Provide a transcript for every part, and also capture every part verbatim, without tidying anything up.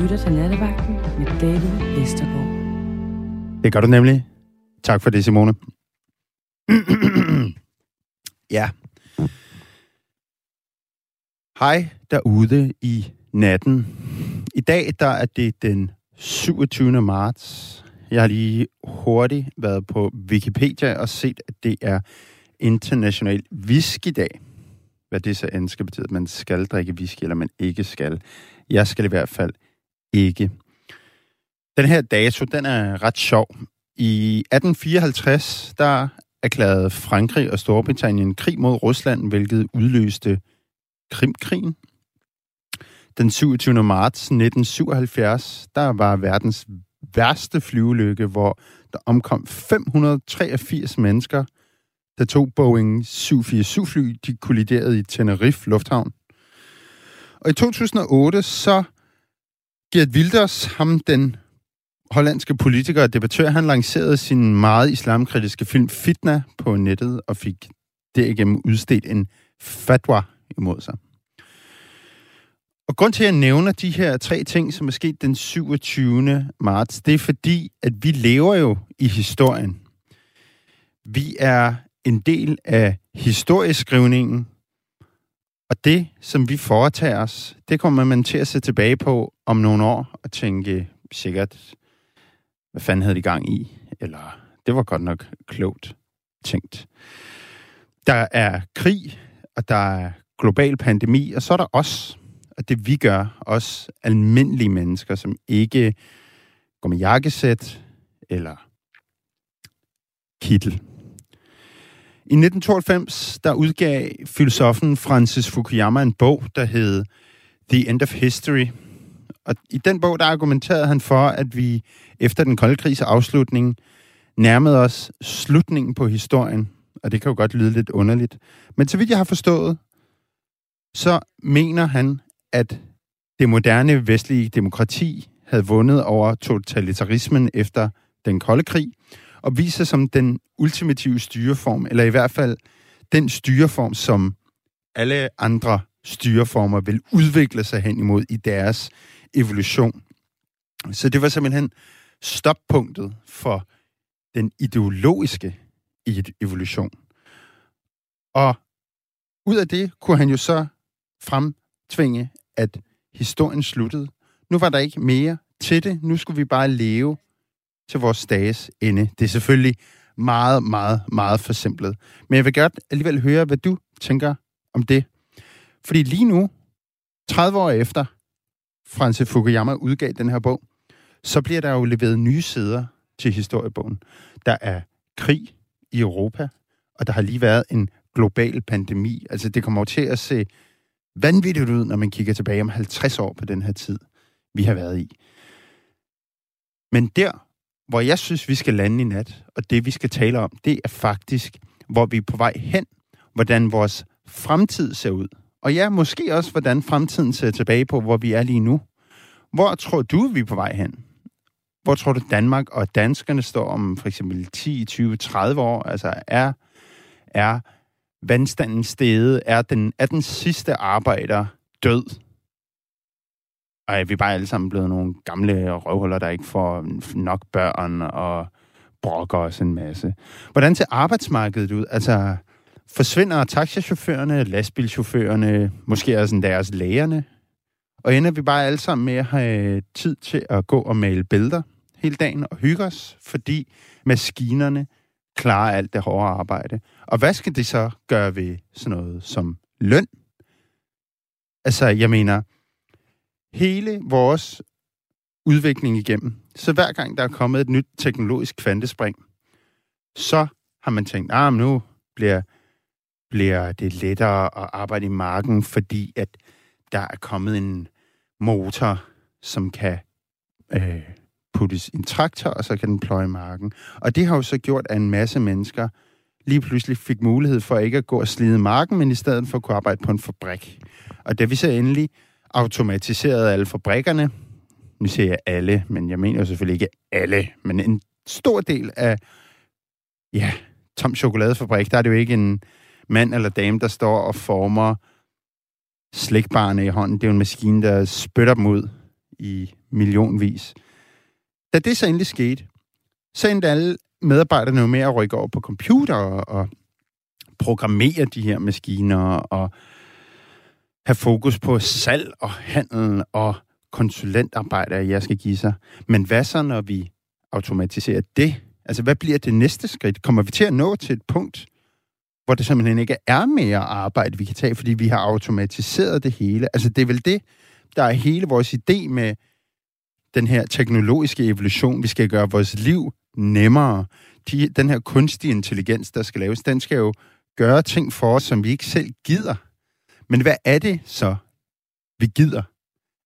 lytter til Nattevagten med David Vestergaard. Det gør du nemlig. Tak for det, Simone. Ja. Hej derude i natten. I dag der er det den syvogtyvende marts. Jeg har lige hurtigt været på Wikipedia og set, at det er international whiskydag. Hvad det så end skal betyde, at man skal drikke whisky, eller man ikke skal. Jeg skal i hvert fald ikke. Den her dato, den er ret sjov. I atten fireoghalvtreds, der erklærede Frankrig og Storbritannien krig mod Rusland, hvilket udløste Krimkrigen. Den syvogtyvende marts nitten syvoghalvfjerds, der var verdens værste flyvelykke, hvor der omkom fem hundrede og treogfirs mennesker, da to Boeing syv fire syv-fly de kolliderede i Tenerife Lufthavn. Og i to tusind og otte, så Geert Wilders, ham den hollandske politiker og debattør, han lancerede sin meget islamkritiske film Fitna på nettet og fik derigennem udstedt en fatwa imod sig. Og grund til, at jeg nævner de her tre ting, som er sket den syvogtyvende marts, det er fordi, at vi lever jo i historien. Vi er en del af historieskrivningen, og det, som vi foretager os, det kommer man til at se tilbage på om nogle år og tænke sikkert, hvad fanden havde de gang i? Eller det var godt nok klogt tænkt. Der er krig, og der er global pandemi, og så er der os, og det vi gør, os almindelige mennesker, som ikke går med jakkesæt eller kittel. I nitten tooghalvfems, der udgav filosofen Francis Fukuyama en bog, der hed The End of History. Og i den bog, der argumenterede han for, at vi efter den kolde krigs afslutning nærmede os slutningen på historien. Og det kan jo godt lyde lidt underligt. Men så vidt jeg har forstået, så mener han, at det moderne vestlige demokrati havde vundet over totalitarismen efter den kolde krig, og viser som den ultimative styreform, eller i hvert fald den styreform, som alle andre styreformer vil udvikle sig hen imod i deres evolution. Så det var simpelthen stoppunktet for den ideologiske evolution. Og ud af det kunne han jo så fremtvinge, at historien sluttede. Nu var der ikke mere til det. Nu skulle vi bare leve til vores dages ende. Det er selvfølgelig meget, meget, meget forsimplet. Men jeg vil godt alligevel høre, hvad du tænker om det. Fordi lige nu, tredive år efter, Francis Fukuyama udgav den her bog, så bliver der jo leveret nye sider til historiebogen. Der er krig i Europa, og der har lige været en global pandemi. Altså det kommer til at se vanvittigt ud, når man kigger tilbage om halvtreds år på den her tid, vi har været i. Men der hvor jeg synes, vi skal lande i nat, og det vi skal tale om, det er faktisk, hvor vi er på vej hen, hvordan vores fremtid ser ud. Og ja, måske også, hvordan fremtiden ser tilbage på, hvor vi er lige nu. Hvor tror du, vi er på vej hen? Hvor tror du, Danmark og danskerne står om for eksempel ti, tyve, tredive år? Altså, er, er vandstanden steget? Er den, er den sidste arbejder død? Og vi er bare alle sammen blevet nogle gamle røvhuller, der ikke får nok børn og brokker os en masse. Hvordan ser arbejdsmarkedet ud? Altså, forsvinder taxachaufførerne, lastbilchaufførerne, måske også deres lægerne? Og ender vi bare alle sammen med at have tid til at gå og male billeder hele dagen og hygge os, fordi maskinerne klarer alt det hårde arbejde. Og hvad skal det så gøre ved sådan noget som løn? Altså, jeg mener, hele vores udvikling igennem. Så hver gang der er kommet et nyt teknologisk kvantespring, så har man tænkt, ah, men nu bliver, bliver det lettere at arbejde i marken, fordi at der er kommet en motor, som kan øh, puttes i en traktor, og så kan den pløje marken. Og det har jo så gjort, at en masse mennesker lige pludselig fik mulighed for ikke at gå og slide marken, men i stedet for at kunne arbejde på en fabrik. Og da vi så endelig automatiserede alle fabrikkerne. Nu siger jeg alle, men jeg mener jo selvfølgelig ikke alle, men en stor del af, ja, tom chokoladefabrik, der er det jo ikke en mand eller dame, der står og former slikbarne i hånden. Det er jo en maskine, der spytter dem ud i millionvis. Da det så endelig skete, så endte alle medarbejderne jo med at rykke over på computer og programmere de her maskiner og have fokus på salg og handel og konsulentarbejde, jeg skal give sig. Men hvad så, når vi automatiserer det? Altså, hvad bliver det næste skridt? Kommer vi til at nå til et punkt, hvor det simpelthen ikke er mere arbejde, vi kan tage, fordi vi har automatiseret det hele? Altså, det er vel det, der er hele vores idé med den her teknologiske evolution. Vi skal gøre vores liv nemmere. De, den her kunstige intelligens, der skal laves, den skal jo gøre ting for os, som vi ikke selv gider. Men hvad er det så, vi gider?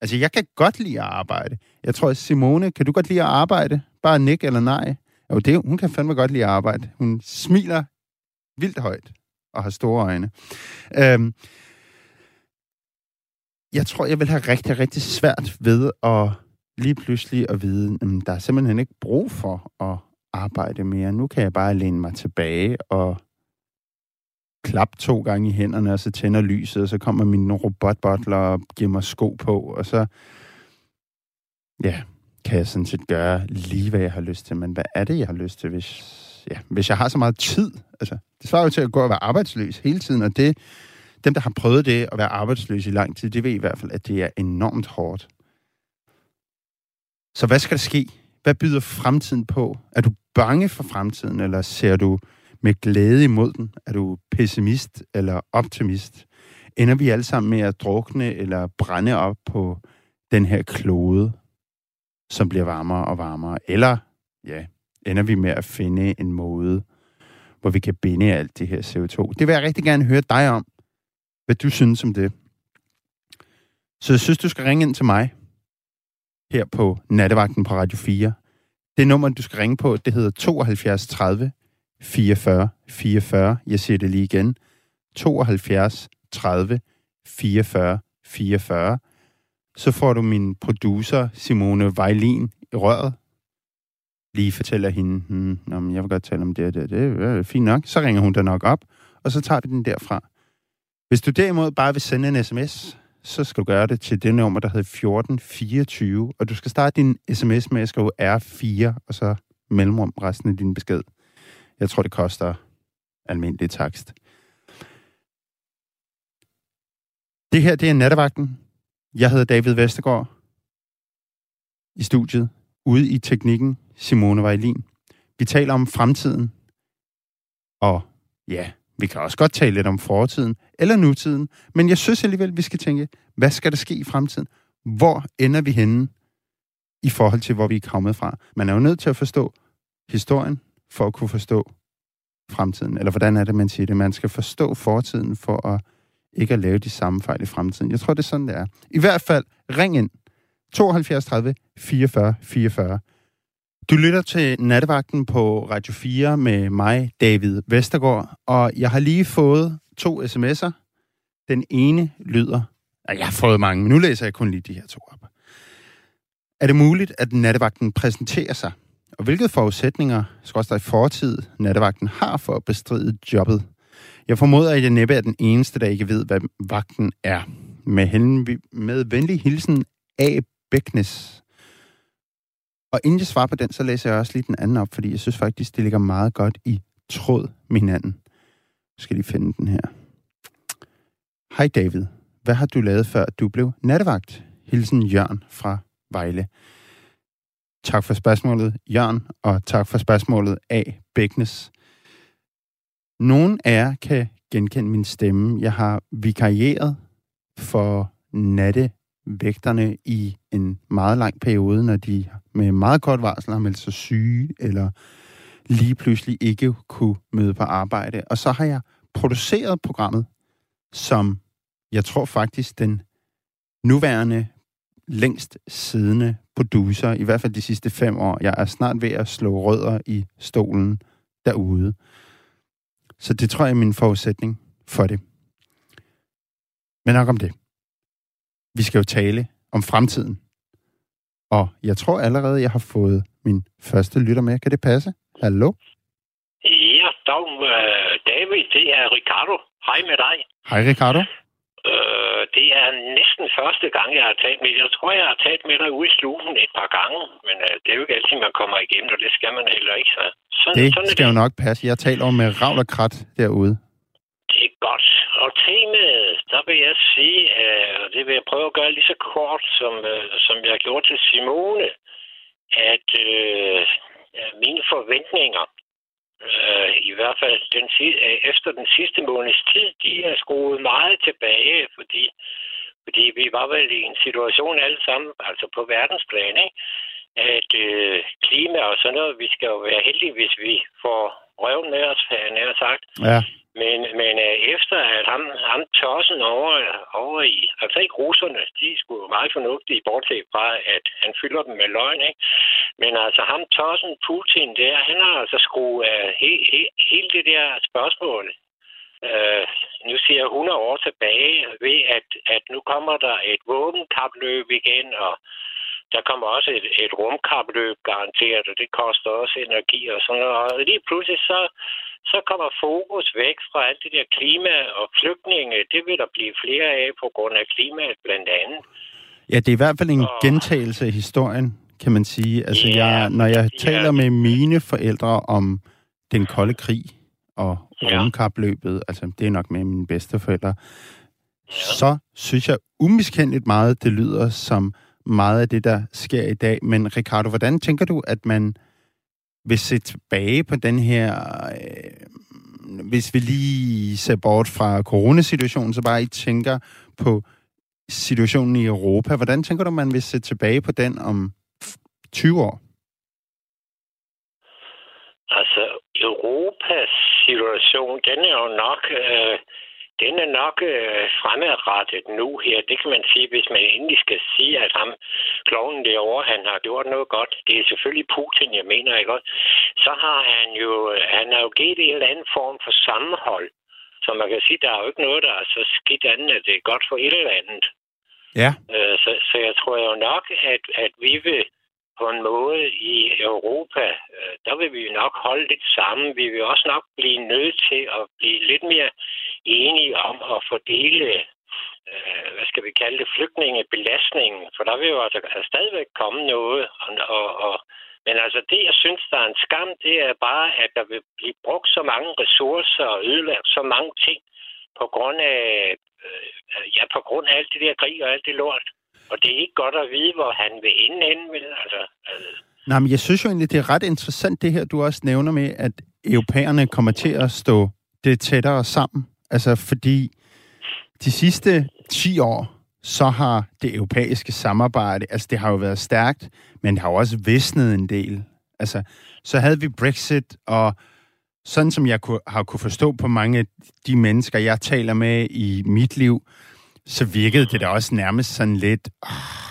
Altså, jeg kan godt lide at arbejde. Jeg tror, Simone, kan du godt lide at arbejde? Bare nik eller nej? Jo, det, hun kan fandme godt lide at arbejde. Hun smiler vildt højt og har store øjne. Øhm, jeg tror, jeg vil have rigtig, rigtig svært ved at lige pludselig at vide, at der er simpelthen ikke brug for at arbejde mere. Nu kan jeg bare læne mig tilbage og klap to gange i hænderne, og så tænder lyset, og så kommer min robotbutler og giver mig sko på, og så ja, kan jeg sådan set gøre lige, hvad jeg har lyst til. Men hvad er det, jeg har lyst til, hvis, ja, hvis jeg har så meget tid? Altså, det svarer jo til at gå og være arbejdsløs hele tiden, og det, dem, der har prøvet det at være arbejdsløs i lang tid, de ved i hvert fald, at det er enormt hårdt. Så hvad skal der ske? Hvad byder fremtiden på? Er du bange for fremtiden, eller ser du med glæde imod den? Er du pessimist eller optimist? Ender vi alle sammen med at drukne eller brænde op på den her klode, som bliver varmere og varmere? Eller, ja, ender vi med at finde en måde, hvor vi kan binde alt det her C O to? Det vil jeg rigtig gerne høre dig om, hvad du synes om det. Så jeg synes, du skal ringe ind til mig her på Nattevagten på Radio fire. Det nummer, du skal ringe på, det hedder syv to tre nul fire fire fire fire. Jeg siger det lige igen. syv to tre nul fire fire fire fire. Så får du min producer, Simone Vejlin, i røret. Lige fortæller hende, hmm, nå, men jeg vil godt tale om det og det. Det er fint nok. Så ringer hun der nok op, og så tager vi den derfra. Hvis du derimod bare vil sende en sms, så skal du gøre det til det nummer, der hedder fjorten fireogtyve. Og du skal starte din sms med at skrive R fire, og så mellemrum resten af din besked. Jeg tror, det koster almindelig takst. Det her, det er Nattevagten. Jeg hedder David Vestergaard. I studiet, ude i teknikken, Simone Vejlin. Vi taler om fremtiden. Og ja, vi kan også godt tale lidt om fortiden eller nutiden. Men jeg synes alligevel, vi skal tænke, hvad skal der ske i fremtiden? Hvor ender vi henne i forhold til, hvor vi er kommet fra? Man er jo nødt til at forstå historien, for at kunne forstå fremtiden. Eller hvordan er det, man siger det? Man skal forstå fortiden, for at ikke at lave de samme fejl i fremtiden. Jeg tror, det er sådan, det er. I hvert fald, ring ind. syv to tre nul fire fire fire fire. Du lytter til Nattevagten på Radio fire med mig, David Vestergaard, og jeg har lige fået to sms'er. Den ene lyder... Jeg har fået mange, men nu læser jeg kun lige de her to op. Er det muligt, at Nattevagten præsenterer sig? Og hvilke forudsætninger, skorstræk i fortid, Nattevagten har for at bestride jobbet? Jeg formoder, at jeg næppe er den eneste, der ikke ved, hvad vagten er. Med, henv- med venlig hilsen af Bæknes. Og inden jeg svarer på den, så læser jeg også lige den anden op, fordi jeg synes faktisk, det ligger meget godt i tråd med hinanden. Nu skal jeg lige finde den her. Hej David, hvad har du lavet, før du blev nattevagt? Hilsen Jørn fra Vejle. Tak for spørgsmålet, Jørn, og tak for spørgsmålet A. Bæknes. Nogen af jer kan genkende min stemme. Jeg har vikarieret for nattevægterne i en meget lang periode, når de med meget kort varsel har meldt sig syge, eller lige pludselig ikke kunne møde på arbejde. Og så har jeg produceret programmet, som jeg tror faktisk den nuværende længst siddende producer, i hvert fald de sidste fem år. Jeg er snart ved at slå rødder i stolen derude. Så det tror jeg er min forudsætning for det. Men nok om det. Vi skal jo tale om fremtiden. Og jeg tror allerede, jeg har fået min første lytter med. Kan det passe? Hallo? Ja, dog, David, det er Ricardo. Hej med dig. Hej, Ricardo. Øh, det er næsten første gang, jeg har talt med dig. Jeg tror, jeg har talt med dig ude i slusen et par gange, men øh, det er jo ikke altid, man kommer igennem, og det skal man heller ikke. Så. Sådan, det sådan skal det. Jo nok passe. Jeg taler om med ravl og krat derude. Det er godt. Og temaet, der vil jeg sige, øh, og det vil jeg prøve at gøre lige så kort, som, øh, som jeg gjorde til Simone, at øh, mine forventninger, Uh, i hvert fald den, uh, efter den sidste måneds tid, de er skruet meget tilbage, fordi, fordi vi var vel i en situation alle sammen, altså på verdensplan, ikke? At uh, klima og sådan noget, vi skal jo være heldige, hvis vi får røven med os, har jeg nær sagt. Ja. Men, men uh, efter at ham, ham tossen over, over i, altså ikke russerne, de er sgu meget fornuftige, bortset fra, at han fylder dem med løgn, ikke? Men altså ham tossen Putin der, han har altså skruet uh, he- he- hele det der spørgsmål, uh, nu siger jeg hundrede år tilbage, ved at, at nu kommer der et våbenkapløb igen, og der kommer også et, et rumkapløb garanteret, og det koster også energi og sådan noget. Og lige pludselig så, så kommer fokus væk fra alt det der klima og flygtninge. Det vil der blive flere af på grund af klimaet blandt andet. Ja, det er i hvert fald en og... gentagelse af historien, kan man sige. Altså, ja, jeg, når jeg taler ja. med mine forældre om den kolde krig og rumkapløbet, ja. altså det er nok med mine bedsteforældre, ja. så synes jeg umiskendeligt meget, det lyder som meget af det, der sker i dag. Men Ricardo, hvordan tænker du, at man vil se tilbage på den her... Øh, hvis vi lige ser bort fra coronasituationen, så bare I tænker på situationen i Europa. Hvordan tænker du, man vil se tilbage på den om tyve år? Altså, Europas situation, den er jo nok... Øh Den er nok øh, fremadrettet nu her. Det kan man sige, hvis man endelig skal sige, at ham, klovnen derovre, han har gjort noget godt. Det er selvfølgelig Putin, jeg mener, ikke også? Så har han jo, han har jo givet en eller anden form for sammenhold. Så man kan sige, der er jo ikke noget, der er så skidt andet, at det er godt for et eller andet. Ja. Øh, så, så jeg tror jo nok, at, at vi vil på en måde i Europa, øh, der vil vi nok holde lidt sammen. Vi vil også nok blive nødt til at blive lidt mere enige om at fordele, øh, hvad skal vi kalde det, flygtningebelastningen, for der vil jo altså stadigvæk komme noget. Og, og, og, men altså det, jeg synes, der er en skam, det er bare, at der vil blive brugt så mange ressourcer og ødelagt så mange ting på grund af, øh, ja, på grund af alt det der krig og alt det lort. Og det er ikke godt at vide, hvor han vil ende hen, vel? Altså, altså. Nej, men jeg synes jo egentlig, det er ret interessant det her, du også nævner med, at europæerne kommer til at stå det tættere sammen. Altså, fordi de sidste ti år, så har det europæiske samarbejde, altså det har jo været stærkt, men det har jo også visnet en del. Altså, så havde vi Brexit, og sådan som jeg har kunne forstå på mange af de mennesker, jeg taler med i mit liv, så virkede det da også nærmest sådan lidt, åh,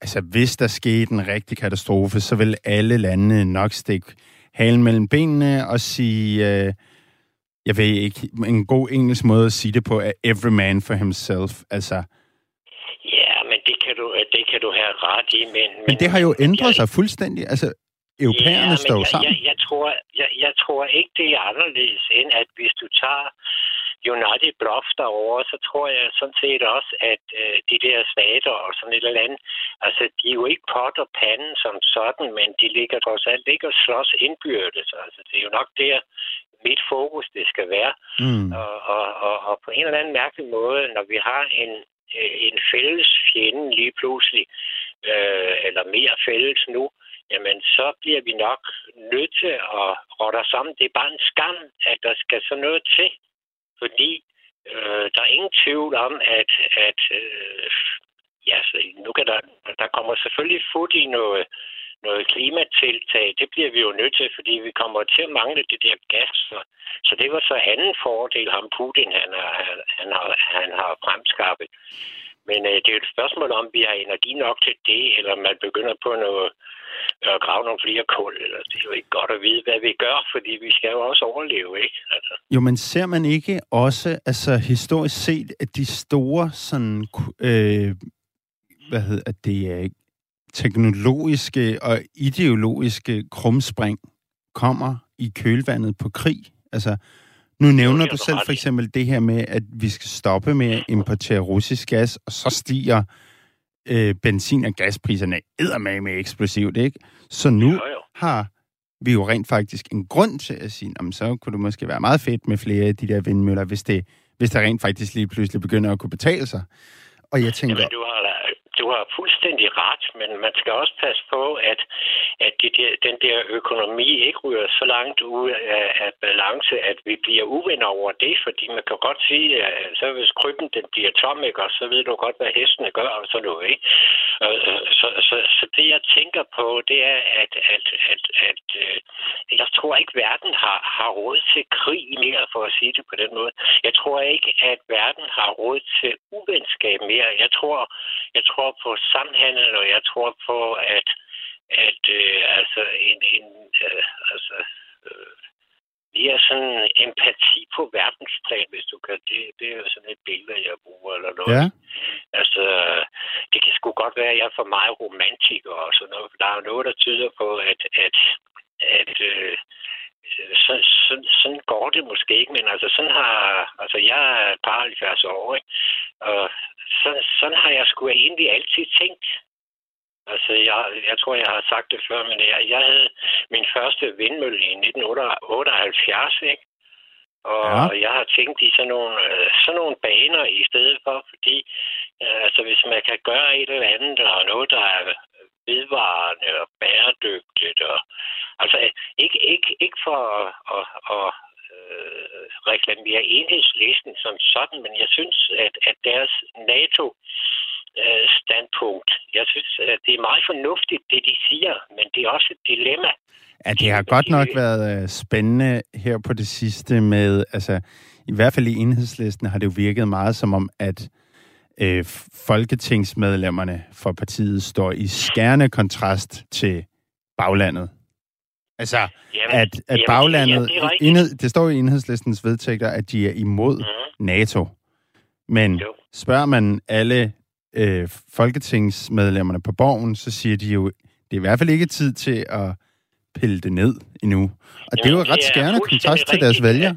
altså hvis der skete en rigtig katastrofe, så ville alle landene nok stikke halen mellem benene og sige... Øh, Jeg ved ikke, en god engelsk måde at sige det på er every man for himself, altså. Ja, men det kan du, det kan du have ret i, men... Men, men det har jo ændret jeg, sig fuldstændig, altså europæerne ja, står jo sammen. Jeg, jeg, tror, jeg, jeg tror ikke, det er anderledes, end at hvis du tager United Bluff derovre, så tror jeg sådan set også, at øh, de der stater og sådan et eller andet, altså de er jo ikke pot og panden som sådan, men de ligger trods alt ikke og slås indbyrdes, altså det er jo nok der... mit fokus, det skal være. Mm. Og, og, og, og på en eller anden mærkelig måde, når vi har en, en fælles fjende lige pludselig, øh, eller mere fælles nu, jamen så bliver vi nok nødt til at råde sammen. Det er bare en skam, at der skal sådan noget til. Fordi øh, der er ingen tvivl om, at, at øh, ja, så nu kan der, der kommer selvfølgelig fod i noget Noget klimatiltag, det bliver vi jo nødt til, fordi vi kommer til at mangle det der gas. Så det var så anden fordel, ham Putin, han har, han har, han har fremskaffet. Men øh, det er jo et spørgsmål om, vi har energi nok til det, eller man begynder på noget, at grave nogle flere kul. Eller, det er jo ikke godt at vide, hvad vi gør, fordi vi skal jo også overleve, ikke? Altså. Jo, men ser man ikke også, altså historisk set, at de store, sådan, øh, hvad hedder det, ikke? teknologiske og ideologiske krumspring kommer i kølvandet på krig. Altså, Nu nævner du selv for eksempel det her med, at vi skal stoppe med at importere russisk gas, og så stiger øh, benzin- og gaspriserne eddermame eksplosivt, ikke? Så nu jo, jo. har vi jo rent faktisk en grund til at sige, om så kunne det måske være meget fedt med flere af de der vindmøller, hvis det, hvis det rent faktisk lige pludselig begynder at kunne betale sig. Og jeg tænker... Jamen, du har, du har fuldstændig ret, men man skal også passe på, at, at de der, den der økonomi ikke ryger så langt ud af, af balance, at vi bliver uvenner over det, fordi man kan godt sige, at så hvis krybben den bliver tom, ikke, og så ved du godt, hvad hestene gør, og sådan noget, ikke? Så, så, så det, jeg tænker på, det er, at, at, at, at jeg tror ikke, verden har, har råd til krig mere, for at sige det på den måde. Jeg tror ikke, at verden har råd til uvenskab mere. Jeg tror, jeg tror på samhandel, og jeg tror på, at, at øh, altså en, en øh, altså, øh, vi er sådan en empati på verdensplan, hvis du kan. Det, det er jo sådan et billede, jeg bruger eller noget. Ja. Altså, det kan sgu godt være, at jeg er for meget romantiker og sådan noget. Der er noget, der tyder på, at, at, at øh, Så, så, sådan går det måske ikke, men altså sådan har, altså jeg er et par halvfjerds år, ikke? Og så, sådan har jeg sgu egentlig altid tænkt. Altså jeg, jeg tror, jeg har sagt det før, men jeg, jeg havde min første vindmølle i nitten otteoghalvfjerds, ikke? Og ja. jeg har tænkt i sådan nogle, sådan nogle baner i stedet for, fordi altså hvis man kan gøre et eller andet, og noget, der er vedvarende og bæredygtigt, og altså ikke, ikke, ikke for at, at, at, at reklamere Enhedslisten som sådan, men jeg synes, at, at deres NATO-standpunkt, jeg synes, at det er meget fornuftigt, det de siger, men det er også et dilemma. Ja, det har godt nok været spændende her på det sidste med, altså i hvert fald i Enhedslisten har det jo virket meget som om, at øh, folketingsmedlemmerne for partiet står i skærende kontrast til baglandet. Altså, jamen, at, at jamen, baglandet... Ja, det, inden, det står i Enhedslistens vedtægter, at de er imod mm. NATO. Men jo. spørger man alle øh, folketingsmedlemmerne på borgen, så siger de jo, det er i hvert fald ikke tid til at pille det ned endnu. Og jamen, det er jo ret skærende kontrast til deres vælgere.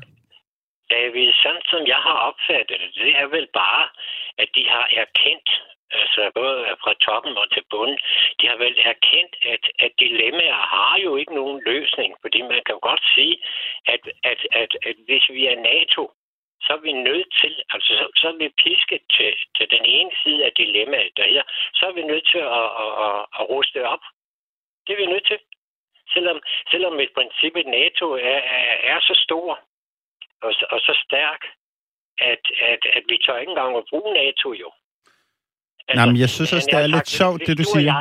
David, sådan som jeg har opfattet det, det er vel bare, at de har erkendt, altså både fra toppen og til bunden, de har vel erkendt, at, at dilemmaer har jo ikke nogen løsning, fordi man kan godt sige, at, at, at, at hvis vi er NATO, så er vi nødt til, altså så, så er vi pisket til, til den ene side af dilemmaet, der hedder, så er vi nødt til at, at, at, at ruste op. Det er vi nødt til. Selvom, selvom i princippet NATO er, er, er så stor og, og så stærk, at, at, at vi tør ikke engang at bruge NATO jo. Altså, nej, men jeg synes også, det er, er lidt sjovt, det du siger.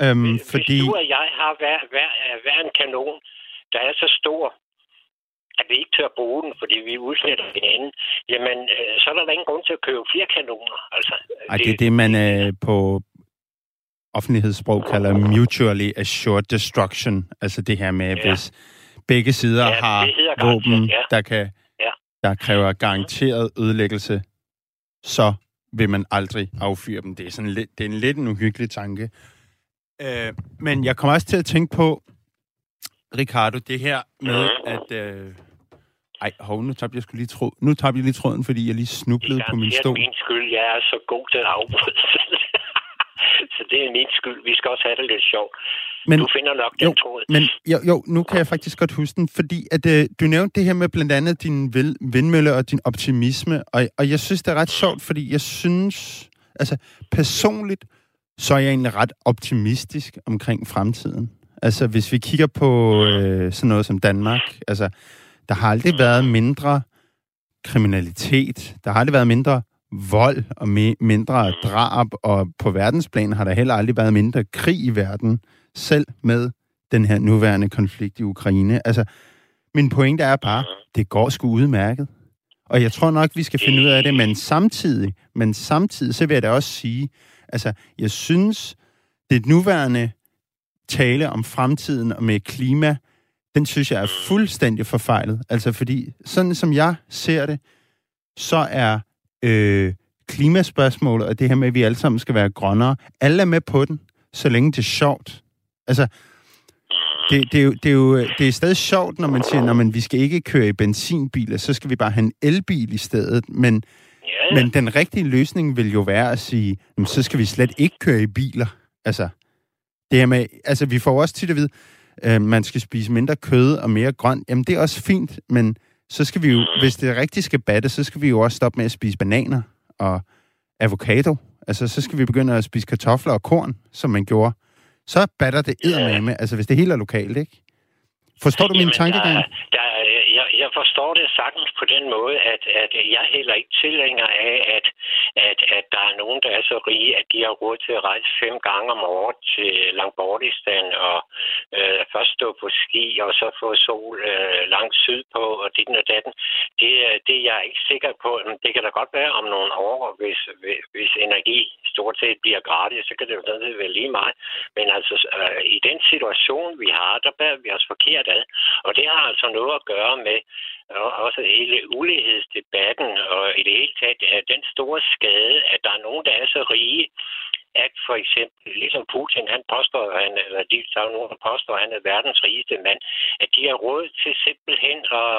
Jeg, øhm, hvis, fordi... hvis du og jeg har hver, hver, hver en kanon, der er så stor, at vi ikke tør bruge den, fordi vi udsletter hinanden, jamen, øh, så er der ingen grund til at købe flere kanoner. Altså, Ej, det, det er det, man øh, på offentlighedssprog kalder mutually assured destruction. Altså det her med, ja. hvis begge sider ja, har våben, ja. der, kan, ja. der kræver garanteret ødelæggelse, så... vil man aldrig affyre dem. Det er, sådan lidt, det er en lidt en uhyggelig tanke. Øh, men jeg kommer også til at tænke på, Ricardo, det her med, at... Øh, ej, hov, nu tabte jeg skulle lige tro, nu tabte jeg lige tråden, fordi jeg lige snublede på min stol. Det er min skyld. Jeg er så god til at afbryde. Så det er min skyld. Vi skal også have det lidt sjovt. Men, du finder nok den tråd. Men jo, jo, nu kan jeg faktisk godt huske den, fordi at, øh, du nævnte det her med blandt andet din vindmølle og din optimisme, og, og jeg synes, det er ret sjovt, fordi jeg synes, altså personligt, så er jeg egentlig ret optimistisk omkring fremtiden. Altså, hvis vi kigger på øh, sådan noget som Danmark, altså, der har aldrig været mindre kriminalitet, der har aldrig været mindre vold og me- mindre drab, og på verdensplan har der heller aldrig været mindre krig i verden, selv med den her nuværende konflikt i Ukraine. Altså, min pointe er bare, det går sgu udmærket. Og jeg tror nok, vi skal finde ud af det, men samtidig, men samtidig, så vil jeg da også sige, altså, jeg synes, det nuværende tale om fremtiden og med klima, den synes jeg er fuldstændig forfejlet. Altså, fordi sådan som jeg ser det, så er øh, klimaspørgsmålet og det her med, at vi alle sammen skal være grønnere, alle er med på den, så længe det er sjovt. Altså, Det, det, er jo, det, er jo, det er stadig sjovt, når man siger, at vi skal ikke køre i benzinbiler, så skal vi bare have en elbil i stedet. Men, ja, ja. men den rigtige løsning vil jo være at sige, jamen, så skal vi slet ikke køre i biler. Altså, det her med, altså vi får også tit at vide, øh, man skal spise mindre kød og mere grønt. Jamen, det er også fint, men så skal vi jo, hvis det rigtigt skal batte, så skal vi jo også stoppe med at spise bananer og avocado. Altså, så skal vi begynde at spise kartofler og korn, som man gjorde. Så batter det eddermame, ja. altså hvis det hele er lokalt, ikke? Forstår du Jamen, min tankegang? Der, der, jeg, jeg forstår det sagtens på den måde, at, at jeg heller ikke tilhænger af, at, at, at der er nogen, der er så rige, at de har råd til at rejse fem gange om året til Langbordistan og øh, først stå på ski og så få sol øh, langt sydpå og ditten og datten. Det, det er jeg ikke sikker på. Det kan da godt være om nogle år, hvis, hvis energi stort set bliver gratis, så kan det jo sådan set være lige meget. Men altså, øh, i den situation, vi har, der bærer vi os forkert. Og det har altså noget at gøre med også hele ulighedsdebatten og i det hele taget den store skade, at der er nogen, der er så rige, at for eksempel, ligesom Putin, han påstår, han, eller de er nogen, der påstår, han er verdens rigeste mand, at de har råd til simpelthen at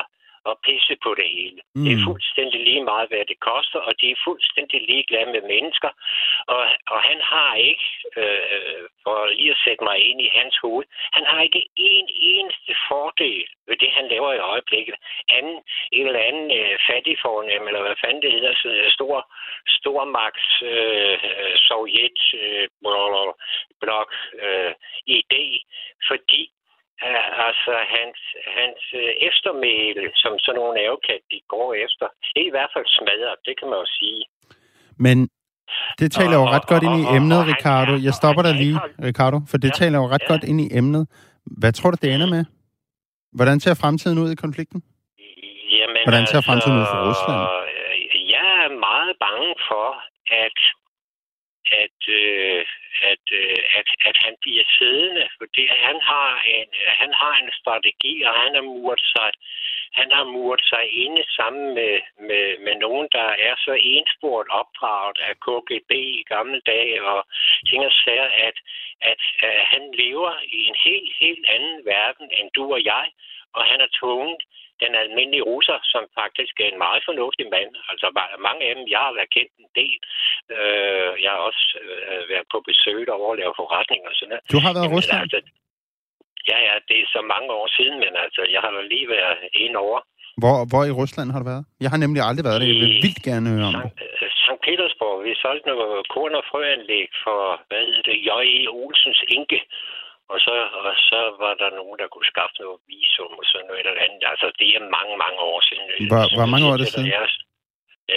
og pisse på det hele. Mm. Det er fuldstændig lige meget, hvad det koster, og de er fuldstændig ligeglade med mennesker. Og, og han har ikke, øh, for lige at sætte mig ind i hans hoved, han har ikke en eneste fordel ved det, han laver i øjeblikket. Anden, en eller anden øh, fattigfornem, eller hvad fanden det hedder, stor, stormagts øh, sovjet øh, blok øh, idé, fordi altså hans, hans eftermæle, som sådan nogle ærgekat, de går efter, det er i hvert fald smadret, det kan man jo sige. Men det taler jo ret godt ind i emnet, Ricardo. Jeg stopper dig lige, Ricardo, for det taler jo ret godt ind i emnet. Hvad tror du, det ender med? Hvordan ser fremtiden ud i konflikten? Hvordan ser fremtiden ud for Rusland? Jeg er meget bange for, at At, øh, at, øh, at, at han bliver siddende, fordi han har en, han har en strategi, og han har muret sig, han har muret sig inde sammen med, med, med nogen, der er så ensport opdraget af K G B i gamle dage, og ting og sager, at, at, at han lever i en helt, helt anden verden end du og jeg, og han er tvunget. Den almindelige russer, som faktisk er en meget fornuftig mand. Altså mange af dem, jeg har været kendt en del. Øh, jeg har også øh, været på besøg derovre og lavet forretning og sådan noget. Du har været i Rusland? Altså, ja, ja, det er så mange år siden, men altså, jeg har da lige været en år. Hvor, hvor i Rusland har du været? Jeg har nemlig aldrig været der. Jeg vil vildt gerne høre om det. Sankt Petersburg. Vi solgte noget korn- og frøanlæg for, hvad hedder det, J E. Olsens enke. Og så, og så var der nogen, der kunne skaffe noget visum og sådan noget eller andet. Altså, det er mange, mange år siden. Hvor, så, hvor mange år er det siden? Er,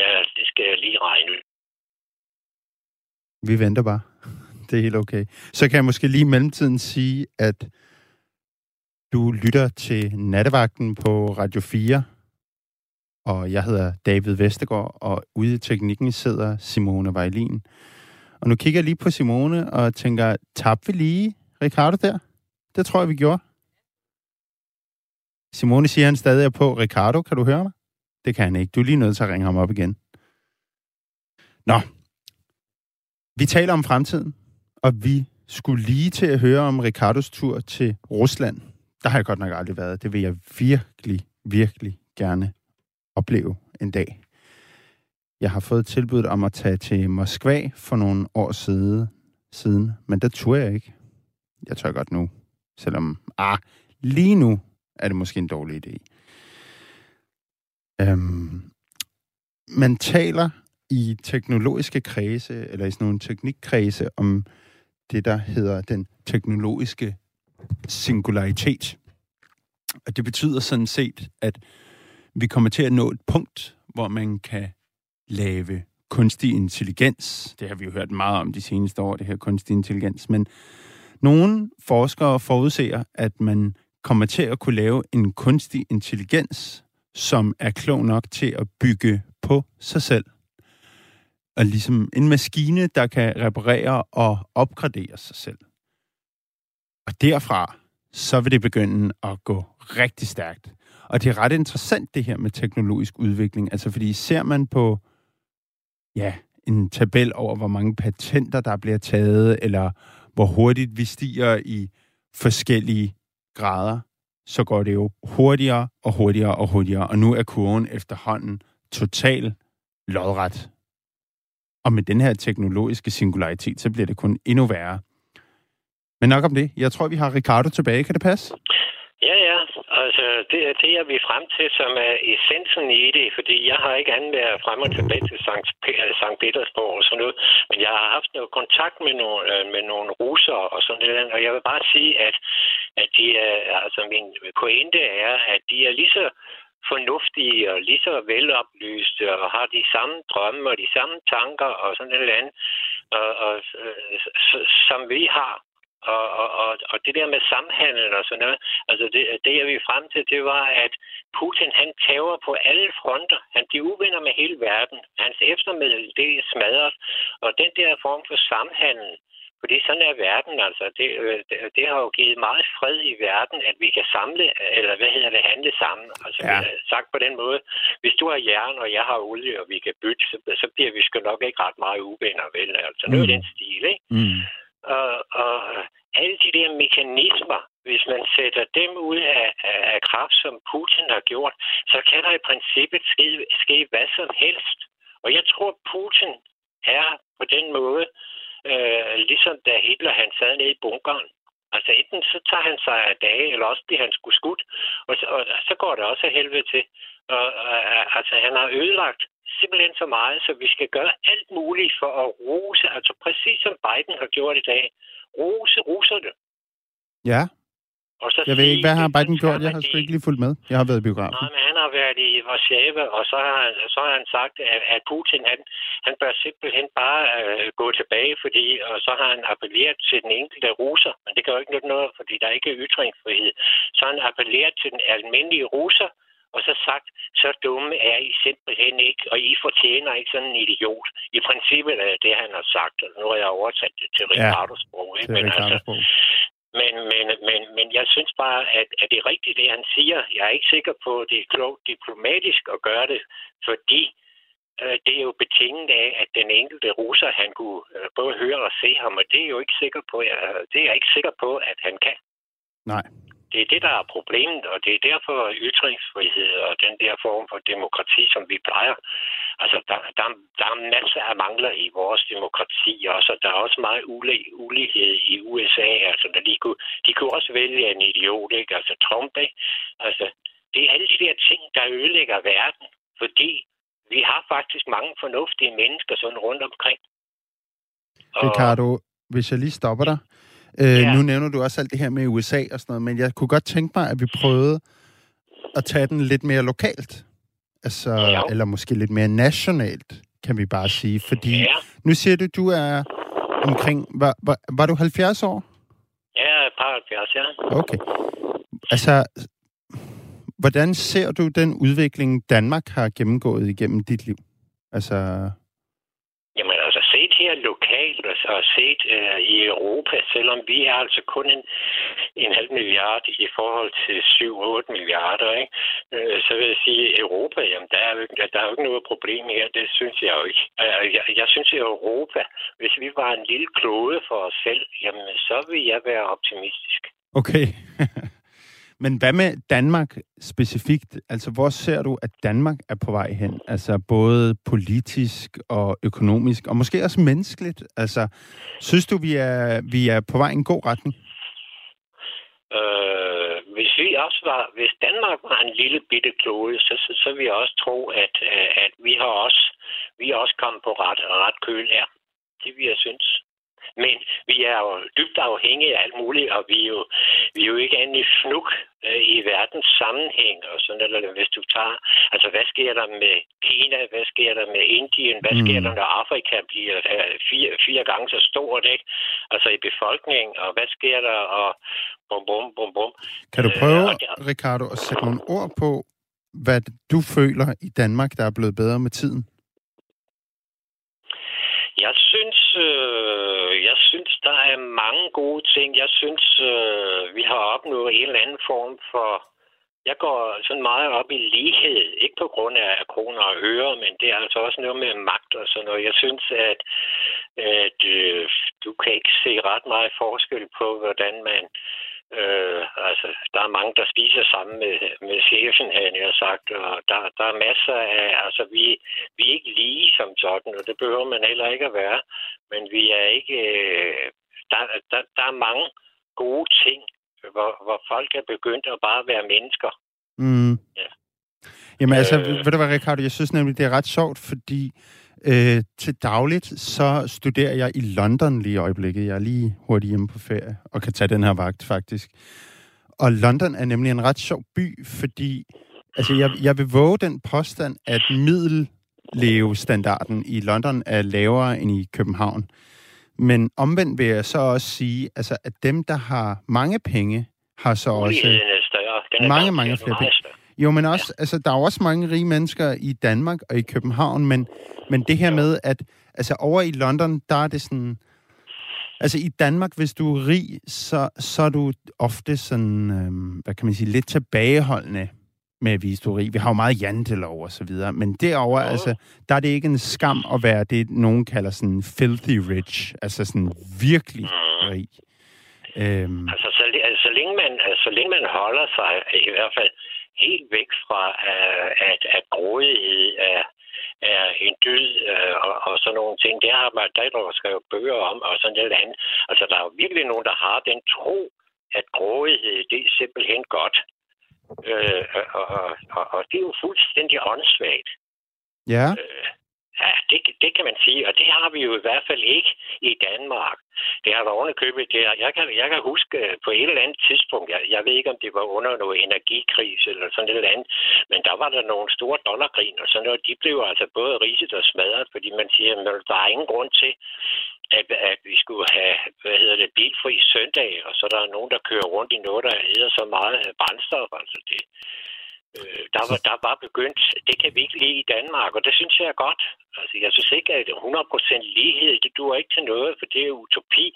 ja, det skal jeg lige regne ud. Vi venter bare. Det er helt okay. Så kan jeg måske lige i mellemtiden sige, at du lytter til Nattevagten på Radio fire. Og jeg hedder David Vestergaard, og ude i teknikken sidder Simone Vejlin. Og nu kigger jeg lige på Simone og tænker, tabte vi lige Ricardo der? Det tror jeg, vi gjorde. Simone siger, han stadig er på. Ricardo, kan du høre mig? Det kan han ikke. Du er lige nødt til at ringe ham op igen. Nå. Vi taler om fremtiden, og vi skulle lige til at høre om Ricardos tur til Rusland. Der har jeg godt nok aldrig været. Det vil jeg virkelig, virkelig gerne opleve en dag. Jeg har fået tilbud om at tage til Moskva for nogle år siden, men der turde jeg ikke. Jeg tør godt nu, selvom ah, lige nu er det måske en dårlig idé. Øhm, man taler i teknologiske kredse, eller i sådan nogle teknikkredse, om det, der hedder den teknologiske singularitet. Og det betyder sådan set, at vi kommer til at nå et punkt, hvor man kan lave kunstig intelligens. Det har vi jo hørt meget om de seneste år, det her kunstig intelligens, men nogle forskere forudser, at man kommer til at kunne lave en kunstig intelligens, som er klog nok til at bygge på sig selv. Og ligesom en maskine, der kan reparere og opgradere sig selv. Og derfra, så vil det begynde at gå rigtig stærkt. Og det er ret interessant, det her med teknologisk udvikling. Altså fordi ser man på, ja, en tabel over, hvor mange patenter, der bliver taget, eller hvor hurtigt vi stiger i forskellige grader, så går det jo hurtigere og hurtigere og hurtigere, og nu er kurven efterhånden total lodret. Og med den her teknologiske singularitet, så bliver det kun endnu værre. Men nok om det. Jeg tror, vi har Ricardo tilbage. Kan det passe? Ja, ja. Altså, det er det, jeg vil frem til, som er essensen i det, fordi jeg har ikke andet været frem og tilbage til Sankt Petersburg og sådan noget, men jeg har haft noget kontakt med nogle, med nogle russere og sådan noget, og jeg vil bare sige, at, at de er, altså min pointe er, at de er lige så fornuftige og lige så veloplyste og har de samme drømme og de samme tanker og sådan et eller andet, og, og, som vi har. Og, og, og det der med samhandel og sådan noget, altså det, det jeg ville frem til, det var, at Putin, han tæver på alle fronter. Han bliver uvenner med hele verden. Hans eftermiddel, det er smadret. Og den der form for samhandel, fordi sådan er verden, altså. Det, det, det har jo givet meget fred i verden, at vi kan samle, eller hvad hedder det, handle sammen. Altså ja. Sagt på den måde, hvis du har jern, og jeg har olie, og vi kan bytte, så, så bliver vi sgu nok ikke ret meget uvenner, vel? Altså mm. nu er den stil, ikke? Mm. Og, og alle de der mekanismer, hvis man sætter dem ud af, af, af kraft, som Putin har gjort, så kan der i princippet ske, ske hvad som helst. Og jeg tror, Putin er på den måde, øh, ligesom da Hitler han sad nede i bunkeren. Altså enten så tager han sig af dage, eller også bliver han sgu skudt, og så, og så går det også af helvede til. Og, og, altså han har ødelagt simpelthen så meget, så vi skal gøre alt muligt for at rose, altså præcis som Biden har gjort i dag, rose russerne. Ja. Og så jeg ved ikke, hvad har Biden gjort? Jeg har sgu ikke lige fulgt med. Jeg har været i biografen. Nej, men han har været i Moskva, og så har, så har han sagt, at Putin, han, han bør simpelthen bare øh, gå tilbage, fordi, og så har han appelleret til den enkelte russer, men det gør jo ikke noget, fordi der ikke er ytringsfrihed. Så har han appelleret til den almindelige russer, og så sagt, så dumme er I simpelthen ikke, og I fortjener ikke sådan en idiot. I princippet er det, han har sagt, og nu har jeg oversat det til Ricardos sprog. Ja, men, altså, men, men, men, men jeg synes bare, at, at det er rigtigt, det han siger. Jeg er ikke sikker på, at det er klogt diplomatisk at gøre det, fordi øh, det er jo betinget af, at den enkelte russer, han kunne øh, både høre og se ham, og det er jo ikke sikker på, jeg, det er jeg ikke sikker på, at han kan. Nej. Det er det, der er problemet, og det er derfor ytringsfrihed og den der form for demokrati, som vi plejer. Altså, der, der, der er masser af mangler i vores demokrati, og så der er også meget ulig, ulighed i U S A. Altså, der, de, kunne, de kunne også vælge en idiot, ikke? Altså Trump, ikke? Altså, det er alle de der ting, der ødelægger verden, fordi vi har faktisk mange fornuftige mennesker sådan rundt omkring. Og... Ricardo, hvis jeg lige stopper dig. Øh, ja. Nu nævner du også alt det her med U S A og sådan noget, men jeg kunne godt tænke mig, at vi prøvede at tage den lidt mere lokalt. Altså, ja. Eller måske lidt mere nationalt, kan vi bare sige. Fordi ja. Nu siger du, du er omkring... Var, var, var du halvfjerds år? Ja, et par halvfjerds, ja. Okay. Altså, hvordan ser du den udvikling, Danmark har gennemgået igennem dit liv? Altså... lokalt og set øh, i Europa, selvom vi er altså kun en, en halv milliard i forhold til syv otte milliarder, ikke? Øh, så vil jeg sige, at Europa, jamen, der er jo ikke, der er jo ikke noget problem her, det synes jeg jo ikke. Øh, jeg, jeg synes, at Europa, hvis vi var en lille klode for os selv, jamen, så vil jeg være optimistisk. Okay. Men hvad med Danmark specifikt? Altså, hvor ser du, at Danmark er på vej hen? Altså, både politisk og økonomisk, og måske også menneskeligt. Altså, synes du, vi er, vi er på vej i en god retning? Øh, hvis vi også var, hvis Danmark var en lille bitte klode, så, så, så vil jeg også tro, at, at vi har også, vi er også kommet på ret, ret køl her. Det vil jeg synes. Men vi er jo dybt afhængige af alt muligt, og vi er jo, vi er jo ikke andet i fnuk øh, i verdens sammenhæng. Og sådan, eller hvis du tager, altså hvad sker der med Kina, hvad sker der med Indien, hvad sker der, når Afrika bliver øh, fire, fire gange så stort, ikke? Altså i befolkningen, og hvad sker der, og bum bum bum bum. Kan du prøve, øh, der... Ricardo, at sætte nogle ord på, hvad du føler i Danmark, der er blevet bedre med tiden? Jeg synes, øh, jeg synes, der er mange gode ting. Jeg synes, øh, vi har opnået en eller anden form for... Jeg går sådan meget op i lighed, ikke på grund af kroner og øre, men det er altså også noget med magt og sådan noget. Jeg synes, at, at øh, du kan ikke se ret meget forskel på, hvordan man Øh, altså, der er mange, der spiser sammen med, med chefen, han har sagt, og der, der er masser af, altså vi, vi er ikke lige som sådan, og det behøver man heller ikke at være, men vi er ikke, øh, der, der, der er mange gode ting, hvor, hvor folk er begyndt at bare være mennesker. Mm. Ja. Jamen øh, altså, ved du hvad, Ricardo, jeg synes nemlig, det er ret sjovt, fordi Øh, til dagligt, så studerer jeg i London lige i øjeblikket. Jeg er lige hurtigt hjemme på ferie, og kan tage den her vagt, faktisk. Og London er nemlig en ret sjov by, fordi altså, jeg, jeg vil våge den påstand, at middellevestandarden i London er lavere end i København. Men omvendt vil jeg så også sige, altså, at dem, der har mange penge, har så også mange, mange flere penge. Jo, men også, ja. Altså, der er også mange rige mennesker i Danmark og i København, men, men det her med, at altså, over i London, der er det sådan. Altså i Danmark, hvis du er rig, så, så er du ofte sådan, øh, hvad kan man sige, lidt tilbageholdende med at vise, du er rig. Vi har jo meget jantelov og så videre, men derover ja. altså, der er det ikke en skam at være det, nogen kalder sådan filthy rich, altså sådan virkelig rig. Øhm. Altså, så, altså, så, længe man, altså, så længe man holder sig i hvert fald helt væk fra, uh, at, at grådighed er, er en dyd uh, og, og sådan nogle ting. Det har man der skrevet bøger om, og sådan noget andet. Altså, der er virkelig nogen, der har den tro, at grådighed, det er simpelthen godt. Uh, og, og, og, og det er jo fuldstændig åndssvagt. Ja. Uh, ja, det, det kan man sige, og det har vi jo i hvert fald ikke i Danmark. Det har været ovenikøbet. Jeg kan, jeg kan huske på et eller andet tidspunkt, jeg, jeg ved ikke, om det var under noget energikrise eller sådan et eller andet, men der var der nogle store dollargrin, og sådan noget. De blev altså både ridset og smadret, fordi man siger, at der er ingen grund til, at, at vi skulle have, hvad hedder det, bilfri søndag, og så der er nogen, der kører rundt i noget, der hedder så meget brændstof, altså det. Der var, der var begyndt, det kan vi ikke lide i Danmark, og det synes jeg er godt. Altså, jeg synes ikke, at hundrede procent lighed, det duer ikke til noget, for det er utopi.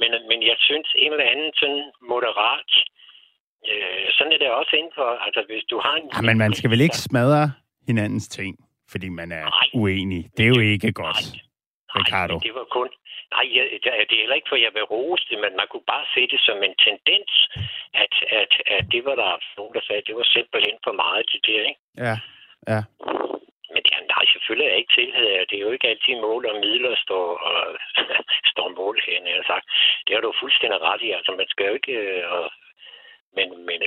Men, men jeg synes, en eller anden sådan moderat, øh, sådan er det også inden for, altså hvis du har en. Ja, men man skal vel ikke smadre hinandens ting, fordi man er nej, uenig. Det er jo ikke godt, nej, Ricardo. Nej, det var kun. Nej, jeg, det er heller ikke, for jeg vil rose det, men man kunne bare se det som en tendens, at, at, at det var der nogen, der sagde, at det var simpelthen for meget til det, ikke? Ja, ja. Men det er, nej, selvfølgelig er jeg ikke tilhænger. Det er jo ikke altid mål og midler står, og, står mål hen, jeg har sagt. Det har du fuldstændig ret i, altså man skal jo ikke. Og, men, men,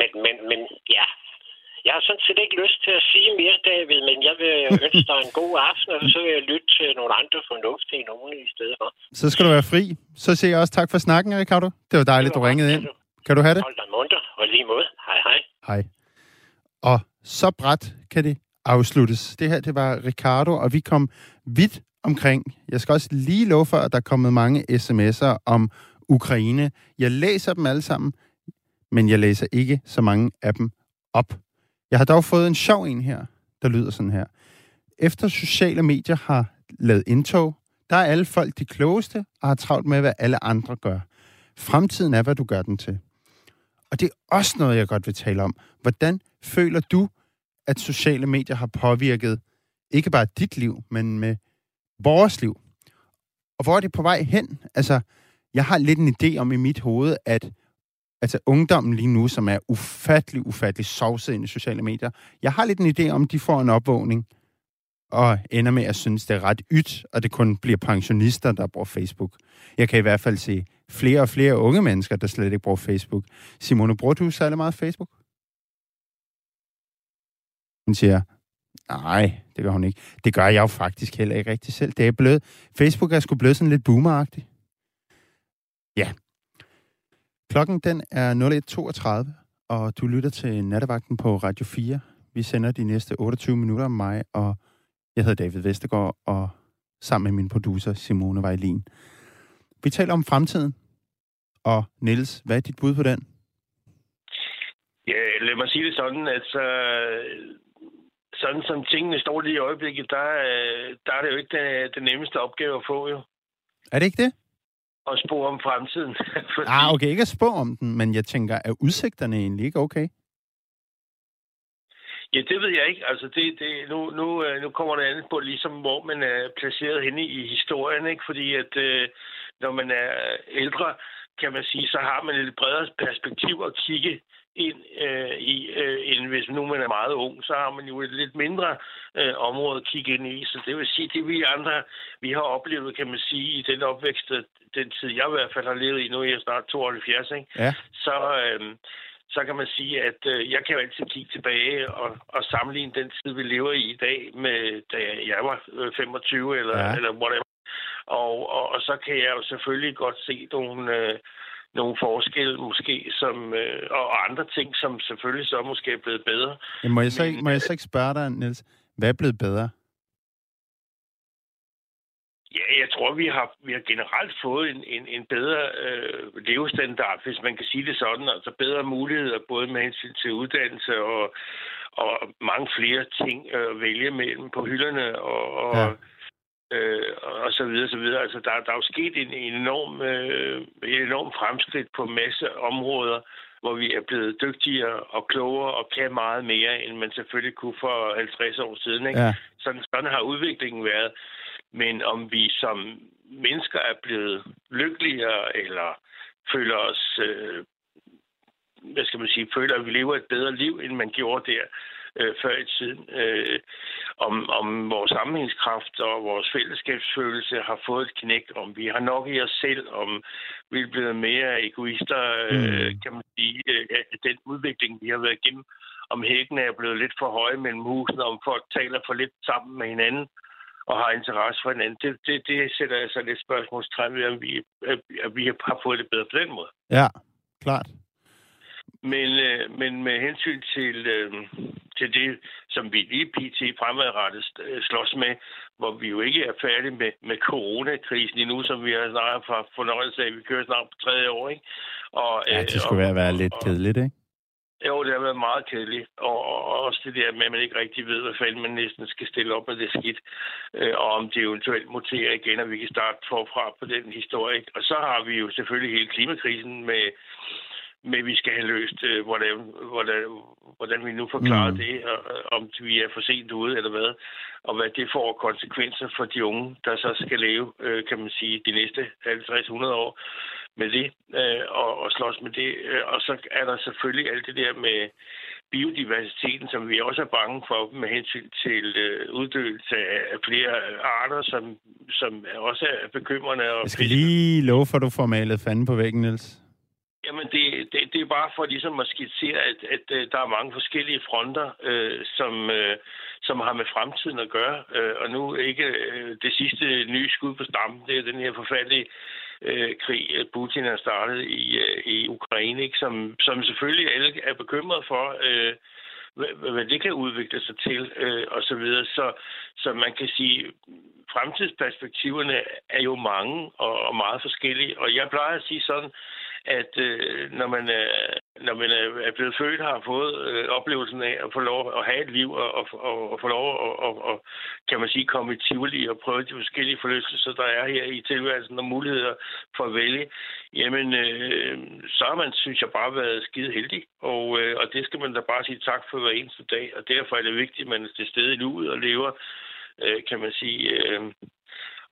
men, men, men, ja. Jeg har sådan set ikke lyst til at sige mere, David, men jeg vil ønske dig en god aften, og så vil jeg lytte til nogle andre fornuftige nogen i stedet for. Så skal du være fri. Så siger jeg også tak for snakken, Ricardo. Det var dejligt, det var du ringede ind. Du. Kan du have det? Hold dig munter, og lige måde. Hej, hej. Hej. Og så brat kan det afsluttes. Det her, det var Ricardo, og vi kom vidt omkring. Jeg skal også lige love for, at der er kommet mange sms'er om Ukraine. Jeg læser dem alle sammen, men jeg læser ikke så mange af dem op. Jeg har dog fået en sjov en her, der lyder sådan her. Efter sociale medier har lavet indtog, der er alle folk de klogeste og har travlt med, hvad alle andre gør. Fremtiden er, hvad du gør den til. Og det er også noget, jeg godt vil tale om. Hvordan føler du, at sociale medier har påvirket ikke bare dit liv, men med vores liv? Og hvor er det på vej hen? Altså, jeg har lidt en idé om i mit hoved, at altså ungdommen lige nu, som er ufattelig, ufattelig sovset ind i sociale medier. Jeg har lidt en idé om, de får en opvågning og ender med at synes, det er ret ydt, og det kun bliver pensionister, der bruger Facebook. Jeg kan i hvert fald se flere og flere unge mennesker, der slet ikke bruger Facebook. Simone, bruger du særlig meget Facebook? Hun siger, nej, det gør hun ikke. Det gør jeg jo faktisk heller ikke rigtig selv. Det er blevet. Facebook er sgu blevet sådan lidt boomeragtigt. Ja. Klokken den er nul et toogtredive, og du lytter til Nattevagten på Radio fire. Vi sender de næste otteogtyve minutter om mig, og jeg hedder David Vestergaard, og sammen med min producer Simone Vejlin. Vi taler om fremtiden, og Niels, hvad er dit bud på den? Ja, lad mig sige det sådan, at så, sådan som tingene står lige i øjeblikket, der, der er det jo ikke den, den nemmeste opgave at få, jo. Er det ikke det? Og spå om fremtiden. Fordi ah, okay, ikke at spå om den, men jeg tænker, er udsigterne egentlig ikke okay? Ja, det ved jeg ikke. Altså, det, det, nu, nu, nu kommer det andet på, ligesom hvor man er placeret henne i historien, ikke? Fordi at øh, når man er ældre, kan man sige, så har man et bredere perspektiv at kigge ind øh, i, øh, end hvis nu man er meget ung, så har man jo et lidt mindre øh, område at kigge ind i. Så det vil sige, det vi andre, vi har oplevet, kan man sige, i den opvækst, den tid, jeg i hvert fald har levet i, nu er jeg snart tooghalvfjerds, ikke? Ja. Så... Øh, så kan man sige, at øh, jeg kan jo altid kigge tilbage og, og sammenligne den tid, vi lever i i dag, med da jeg var femogtyve eller, ja. eller whatever. Og, og, og så kan jeg jo selvfølgelig godt se nogle, øh, nogle forskelle måske, som, øh, og andre ting, som selvfølgelig så måske er blevet bedre. Ja, må, jeg så ikke, må jeg så ikke spørge dig, Niels, hvad er blevet bedre? Ja, jeg tror, vi har, vi har generelt fået en, en, en bedre øh, levestandard, hvis man kan sige det sådan. Altså bedre muligheder, både med hensyn til uddannelse og, og mange flere ting øh, at vælge mellem på hylderne og, og, ja. øh, og så videre, så videre. Altså der, der er jo sket en, en enorm, øh, en enorm fremskridt på masse områder, hvor vi er blevet dygtigere og klogere og kan meget mere, end man selvfølgelig kunne for halvtreds år siden. Ikke? Ja. Sådan, sådan har udviklingen været. Men om vi som mennesker er blevet lykkeligere, eller føler os, øh, hvad skal man sige, føler, at vi lever et bedre liv, end man gjorde der øh, før i tiden. Øh, om, om vores sammenhængskraft og vores fællesskabsfølelse har fået et knæk, om vi har nok i os selv, om vi er blevet mere egoister, øh, kan man sige, øh, at den udvikling, vi har været igennem, om hækken er blevet lidt for høje mellem husene, om folk taler for lidt sammen med hinanden, og har interesse for hinanden. Det, det, det sætter jeg så lidt spørgsmålstegn ved, om vi, at vi har fået det bedre på den måde. Ja, klart. Men, men med hensyn til, til det, som vi lige pt. Fremadrettet slås med, hvor vi jo ikke er færdige med, med coronakrisen endnu, som vi har snart fra fornøjelse af, vi kører snart på tredje år, ikke? Og, ja, det skulle og, være, være lidt og, kedeligt, ikke? Jo, det har været meget kedeligt, og, og også det der med, at man ikke rigtig ved, hvad fanden man næsten skal stille op med det skidt, øh, og om det eventuelt muterer igen, og vi kan starte forfra på den historie. Og så har vi jo selvfølgelig hele klimakrisen med, med vi skal have løst, øh, hvordan, hvordan, hvordan vi nu forklarer mm. det, og, om vi er for sent ude eller hvad, og hvad det får konsekvenser for de unge, der så skal leve, øh, kan man sige, de næste halvtreds til hundrede år. Med det, øh, og, og slås med det. Og så er der selvfølgelig alt det der med biodiversiteten, som vi også er bange for med hensyn til øh, uddøelse af flere arter, som, som også er bekymrende. Og jeg skal lige love for, at du får malet fanden på væggen, Niels. Jamen, det, det, det er bare for ligesom at skitsere, at, at, at der er mange forskellige fronter, øh, som, øh, som har med fremtiden at gøre. Øh, og nu ikke øh, det sidste nye skud på stammen, det er den her forfærdelige krig, Putin har startet i, i Ukraine, ikke? Som, som selvfølgelig alle er bekymret for, øh, hvad, hvad det kan udvikle sig til, øh, og så videre. Så, så man kan sige, fremtidsperspektiverne er jo mange og, og meget forskellige, og jeg plejer at sige sådan, at øh, når, man er, når man er blevet født, har fået øh, oplevelsen af at få lov at have et liv, og, og, og, og få lov at og, og, kan man sige, komme i Tivoli og prøve de forskellige forlystelser, der er her i tilværelsen, og muligheder for at vælge, jamen, øh, så har man, synes jeg, bare været skide heldig, og, øh, og det skal man da bare sige tak for hver eneste dag, og derfor er det vigtigt, at man er til stede i nuet og lever, øh, kan man sige, øh,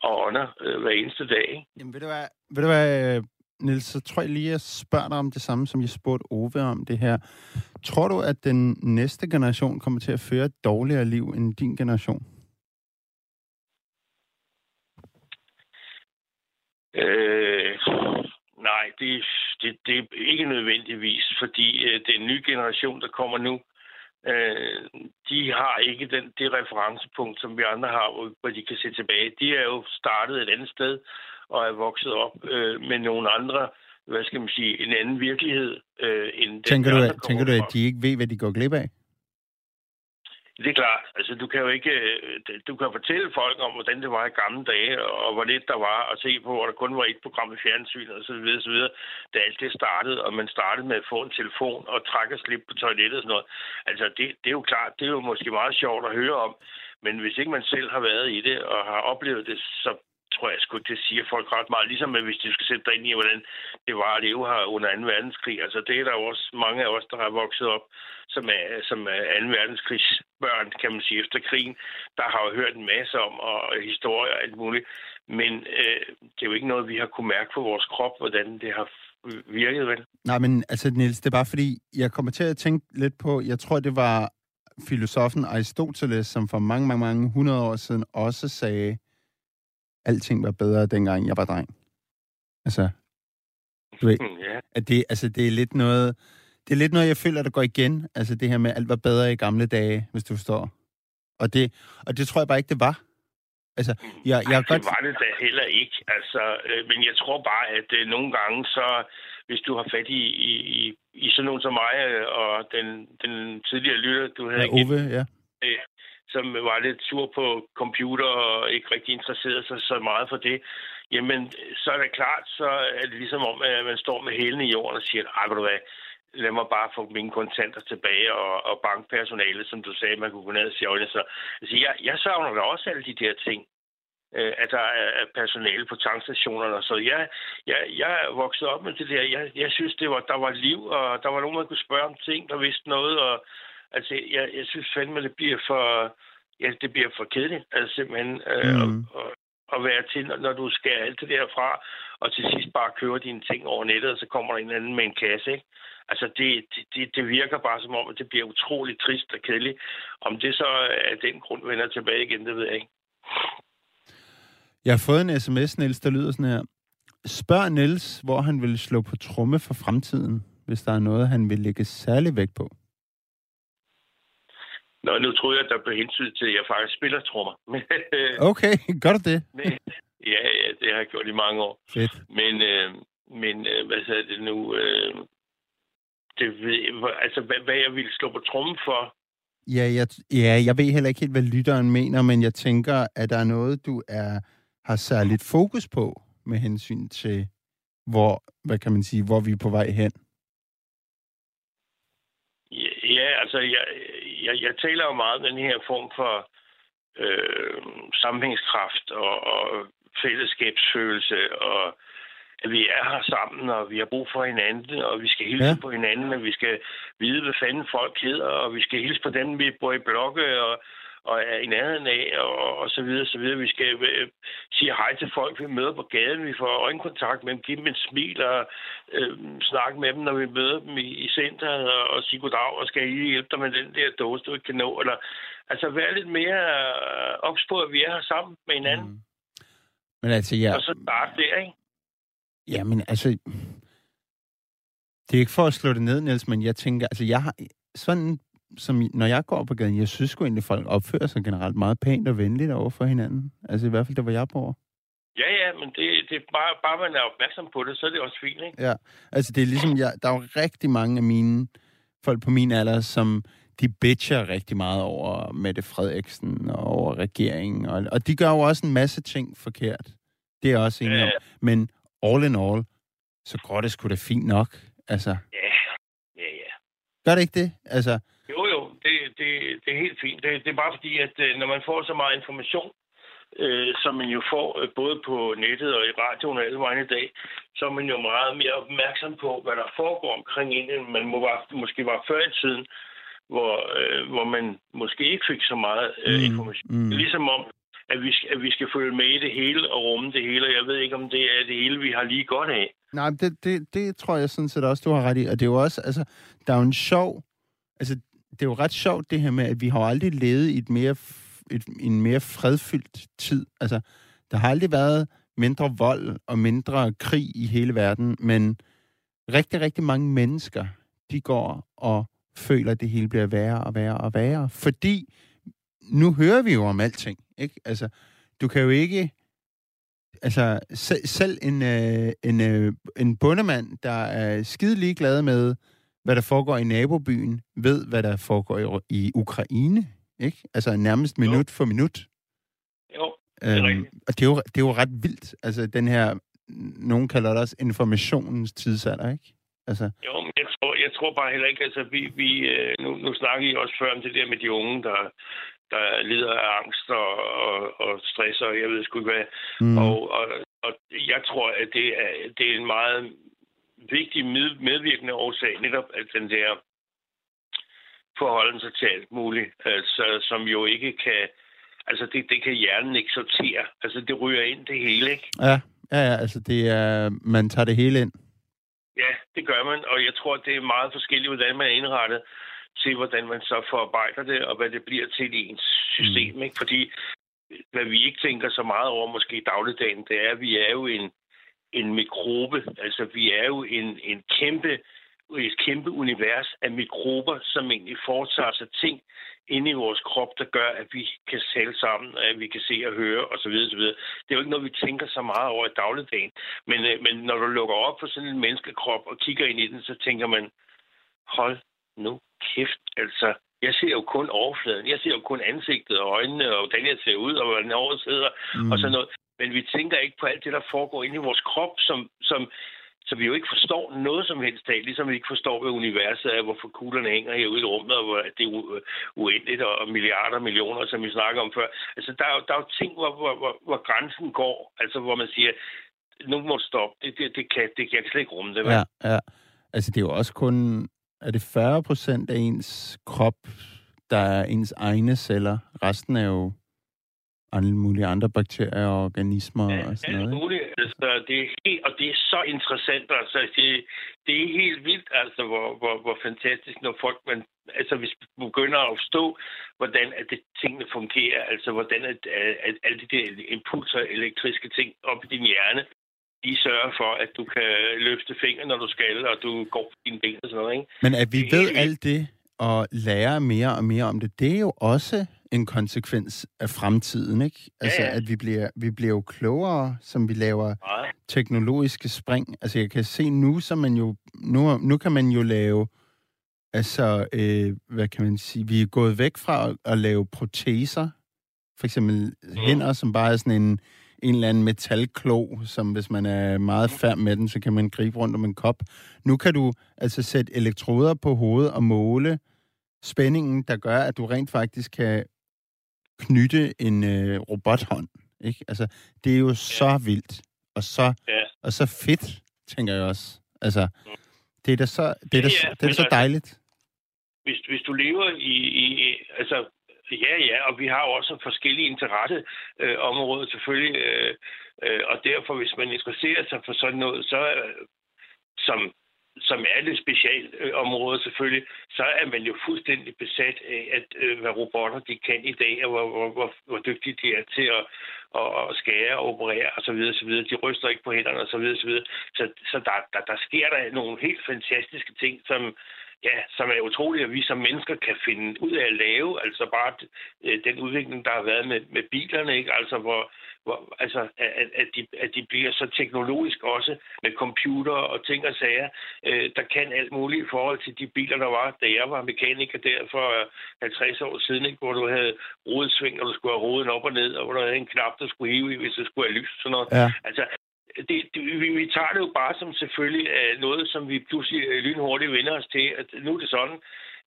og ånder øh, hver eneste dag. Ikke? Jamen, ved du hvad... Ved du hvad øh... Niels, så tror jeg lige, at jeg spørger dig om det samme, som jeg spurgte Ove om det her. Tror du, at den næste generation kommer til at føre et dårligere liv end din generation? Øh, nej, det, det, det er ikke nødvendigvis, fordi øh, den nye generation, der kommer nu, øh, de har ikke den, det referencepunkt, som vi andre har, hvor de kan se tilbage. De er jo startet et andet sted, og er vokset op øh, med nogle andre, hvad skal man sige, en anden virkelighed, øh, end tænker den, du, at, tænker du, at de ikke ved, hvad de går glip af? Det er klart. Altså, du kan jo ikke... Du kan fortælle folk om, hvordan det var i gamle dage, og hvor lidt der var at se på, hvor der kun var et program i fjernsynet, og så videre, så videre. Da alt det startede, og man startede med at få en telefon, og trække og slippe på toilettet og sådan noget. Altså, det, det er jo klart. Det er jo måske meget sjovt at høre om, men hvis ikke man selv har været i det, og har oplevet det, så tror jeg sgu, det siger folk ret meget. Ligesom hvis du skal sætte dig ind i, hvordan det var at leve her under anden verdenskrig. Altså det er der jo også mange af os, der har vokset op, som er, som er anden verdenskrigsbørn, kan man sige, efter krigen. Der har jo hørt en masse om, og historier og alt muligt. Men øh, det er jo ikke noget, vi har kunne mærke på vores krop, hvordan det har virkede vel. Nej, men altså Niels, det er bare fordi, jeg kommer til at tænke lidt på, jeg tror det var filosofen Aristoteles, som for mange, mange, mange hundrede år siden også sagde, alting var bedre dengang jeg var dreng. Altså, du ved, ja. At det, altså, det er lidt noget, det er lidt noget, jeg føler, der går igen. Altså det her med, alt var bedre i gamle dage, hvis du forstår. Og det, og det tror jeg bare ikke, det var. Altså, jeg, jeg Ej, godt... det var det da heller ikke. Altså, øh, men jeg tror bare, at øh, nogle gange, så hvis du har fat i, i, i, i sådan nogen som mig, øh, og den, den tidligere lytter, du havde ja, Ove, ja. Øh, som var lidt sur på computer og ikke rigtig interesseret sig så meget for det, jamen, så er det klart, så er det ligesom om, at man står med hælene i jorden og siger, ej, ved du hvad, lad mig bare få mine kontanter tilbage, og, og bankpersonalet, som du sagde, man kunne gå ned og sige, så altså, jeg, jeg savner da også alle de der ting, øh, at der er personale på tankstationerne, så jeg, jeg, jeg voksede op med det der, jeg, jeg synes, det var, der var liv, og der var nogen, der kunne spørge om ting, der vidste noget, og altså, jeg, jeg synes fandme, det bliver for, ja, det bliver for kedeligt, altså simpelthen, øh, mm. og, at være til, når du skal alt det derfra, og til sidst bare køber dine ting over nettet, og så kommer der en eller anden med en kasse, ikke? Altså, det, det, det virker bare som om, at det bliver utroligt trist og kedeligt. Om det så er den grund, vender tilbage igen, det ved jeg ikke. Jeg har fået en sms, Niels, der lyder sådan her. Spørg Niels, hvor han vil slå på tromme for fremtiden, hvis der er noget, han vil lægge særlig vægt på. Nå, nu tror jeg, at der blev hensyn til, at jeg faktisk spiller trommer. Okay, gør du det? ja, ja, det har jeg gjort i mange år. Fedt. Men, øh, men øh, hvad sagde det nu? Øh, det ved, altså, hvad, hvad jeg ville slå på trommen for? Ja jeg, ja, jeg ved heller ikke helt, hvad lytteren mener, men jeg tænker, at der er noget, du er, har særligt fokus på med hensyn til, hvor, hvad kan man sige, hvor vi er på vej hen. Ja, altså, jeg, jeg, jeg taler jo meget om den her form for øh, sammenhængskraft og, og fællesskabsfølelse, og at vi er her sammen, og vi har brug for hinanden, og vi skal hilse ja. på hinanden, og vi skal vide, hvad fanden folk hedder, og vi skal hilse på dem, vi bor i blokke, og, og er i nærheden af, og, og så videre, så videre. Vi skal øh, sige hej til folk, vi møder på gaden, vi får øjenkontakt med dem, give dem en smil, og øh, snakke med dem, når vi møder dem i, i centret, og, og sige goddag, og skal I hjælpe dig med den der dåse, du ikke kan nå, eller altså være lidt mere øh, ops på, at vi er her sammen med hinanden. Mm. Men altså, ja. Og så starte der, ikke? Jamen, altså, det er ikke for at slå det ned, Niels, men jeg tænker, altså, jeg har sådan... som når jeg går på gaden, jeg synes sgu egentlig, folk opfører sig generelt meget pænt og venligt over for hinanden. Altså i hvert fald, der var jeg på. Ja, ja, men det, det er bare, bare man er opmærksom på det, så er det også fint, ikke? Ja, altså det er ligesom, jeg, der er jo rigtig mange af mine folk på min alder, som de bitcher rigtig meget over Mette Frederiksen og over regeringen. Og, og de gør jo også en masse ting forkert. Det er også enig ja. om. Men all in all, så går det sgu da fint nok. Altså. Ja, ja, ja. Gør det ikke det? Altså... Jo, jo, det, det, det er helt fint. Det, det er bare fordi, at når man får så meget information, øh, som man jo får både på nettet og i radioen og alle vegne i dag, så er man jo meget mere opmærksom på, hvad der foregår omkring en, end man må bare, måske var før i tiden, hvor, øh, hvor man måske ikke fik så meget øh, information. Mm, mm. Ligesom om, at vi, at vi skal følge med i det hele og rumme det hele, og jeg ved ikke, om det er det hele, vi har lige godt af. Nej, det, det, det tror jeg sådan set også, du har ret i. Og det er jo også, altså, der er jo en sjov... Altså, det er jo ret sjovt det her med, at vi har aldrig levet i et mere, et, en mere fredfyldt tid. Altså, der har aldrig været mindre vold og mindre krig i hele verden, men rigtig, rigtig mange mennesker, de går og føler, at det hele bliver værre og værre og værre. Fordi nu hører vi jo om alting, ikke? Altså, du kan jo ikke... Altså, se, selv en, øh, en, øh, en bondemand, der er skide ligeglad med... hvad der foregår i nabobyen, ved, hvad der foregår i, i Ukraine, ikke? Altså nærmest minut jo. for minut. Jo, det er øhm, rigtigt. Og det er, jo, det er jo ret vildt, altså den her, nogen kalder det også informationens tidsalder, ikke? Altså. Jo, men jeg tror, jeg tror bare heller ikke, altså vi, vi nu, nu snakker I også før om det der med de unge, der, der lider af angst og, og, og stress, og jeg ved sgu ikke hvad, mm. og, og, og jeg tror, at det er, det er en meget... vigtig medvirkende årsag, netop at den der forholden sig til alt muligt, altså, som jo ikke kan, altså det, det kan hjernen ikke sortere, altså det ryger ind det hele, ikke? Ja, ja, ja, altså det er, man tager det hele ind. Det gør man, og jeg tror, det er meget forskelligt, hvordan man er indrettet til, hvordan man så forarbejder det, og hvad det bliver til i ens system. Mm. Ikke? Fordi hvad vi ikke tænker så meget over, måske i dagligdagen, det er, at vi er jo en, en mikrobe. Altså, vi er jo en, en kæmpe, et kæmpe univers af mikrober, som egentlig foretager sig ting inde i vores krop, der gør, at vi kan tale sammen, og at vi kan se og høre, osv. osv. Det er jo ikke noget, vi tænker så meget over i dagligdagen. Men, men når du lukker op for sådan en menneskekrop og kigger ind i den, så tænker man, hold nu kæft, altså. Jeg ser jo kun overfladen. Jeg ser jo kun ansigtet og øjnene, og hvordan jeg ser ud, og hvordan håret sidder, mm. og sådan noget. Men vi tænker ikke på alt det, der foregår inde i vores krop, som, som, som vi jo ikke forstår noget som helst af, ligesom vi ikke forstår, hvad universet er, hvorfor kuglerne hænger herude i rummet, og hvor det er uendeligt, og milliarder og millioner, som vi snakker om før. Altså, der er jo, der er jo ting, hvor, hvor, hvor, hvor grænsen går, altså hvor man siger, nu må du stoppe, det, det, det, kan, det kan jeg slet ikke rumme det. Ja, ja, altså det er jo også kun... Er det fyrre procent af ens krop, der er ens egne celler? Resten er jo alle mulige andre bakterier og organismer ja, og sådan noget. Muligt. Altså, det er helt, og det er så interessant. Altså, det, det er helt vildt, altså, hvor, hvor, hvor fantastisk, når folk man, altså, hvis man begynder at forstå, hvordan at det, tingene fungerer, altså hvordan at, at alle de der impulser, elektriske ting op i din hjerne, de sørger for, at du kan løfte fingre, når du skal, og du går på dine ben og sådan noget, ikke? Men at vi ved alt det, og lærer mere og mere om det, det er jo også en konsekvens af fremtiden, ikke? Altså, ja, ja. At vi bliver, vi bliver jo klogere, som vi laver ja. teknologiske spring. Altså, jeg kan se nu, så man jo... Nu, nu kan man jo lave... Altså, øh, hvad kan man sige? Vi er gået væk fra at, at lave proteser. For eksempel mm. hænder, som bare er sådan en... en eller anden metalklo, som hvis man er meget færd med den, så kan man gribe rundt om en kop. Nu kan du altså sætte elektroder på hovedet og måle spændingen, der gør, at du rent faktisk kan knytte en øh, robothånd. Ikke? Altså, det er jo ja. så vildt, og så, ja. og så fedt, tænker jeg også. Altså, det er da så, det er da, ja, ja. Det er så dejligt. Hvis, hvis du lever i... i altså Ja, ja, og vi har også forskellige interesseområder øh, selvfølgelig, øh, øh, og derfor, hvis man interesserer sig for sådan noget, så, øh, som, som er det specielt øh, område selvfølgelig, så er man jo fuldstændig besat af, at, øh, hvad robotter de kan i dag, og hvor, hvor, hvor, hvor dygtige de er til at, at, at skære og operere osv. osv. De ryster ikke på hænderne osv. osv. Så, så der, der, der sker der nogle helt fantastiske ting, som... Ja, som er utroligt, at vi som mennesker kan finde ud af at lave, altså bare den udvikling, der har været med, med bilerne, ikke? Altså, hvor, hvor, altså at, at, de, at de bliver så teknologisk også med computer og ting og sager, øh, der kan alt muligt i forhold til de biler, der var, da jeg var mekaniker der for halvtreds år siden, ikke? Hvor du havde rodesving, og du skulle have roden op og ned, og hvor du havde en knap, der skulle hive i, hvis det skulle have lys og sådan noget. Ja. Altså, Det, det, vi, vi tager det jo bare som selvfølgelig noget, som vi pludselig lynhurtigt vender os til, at nu er det sådan.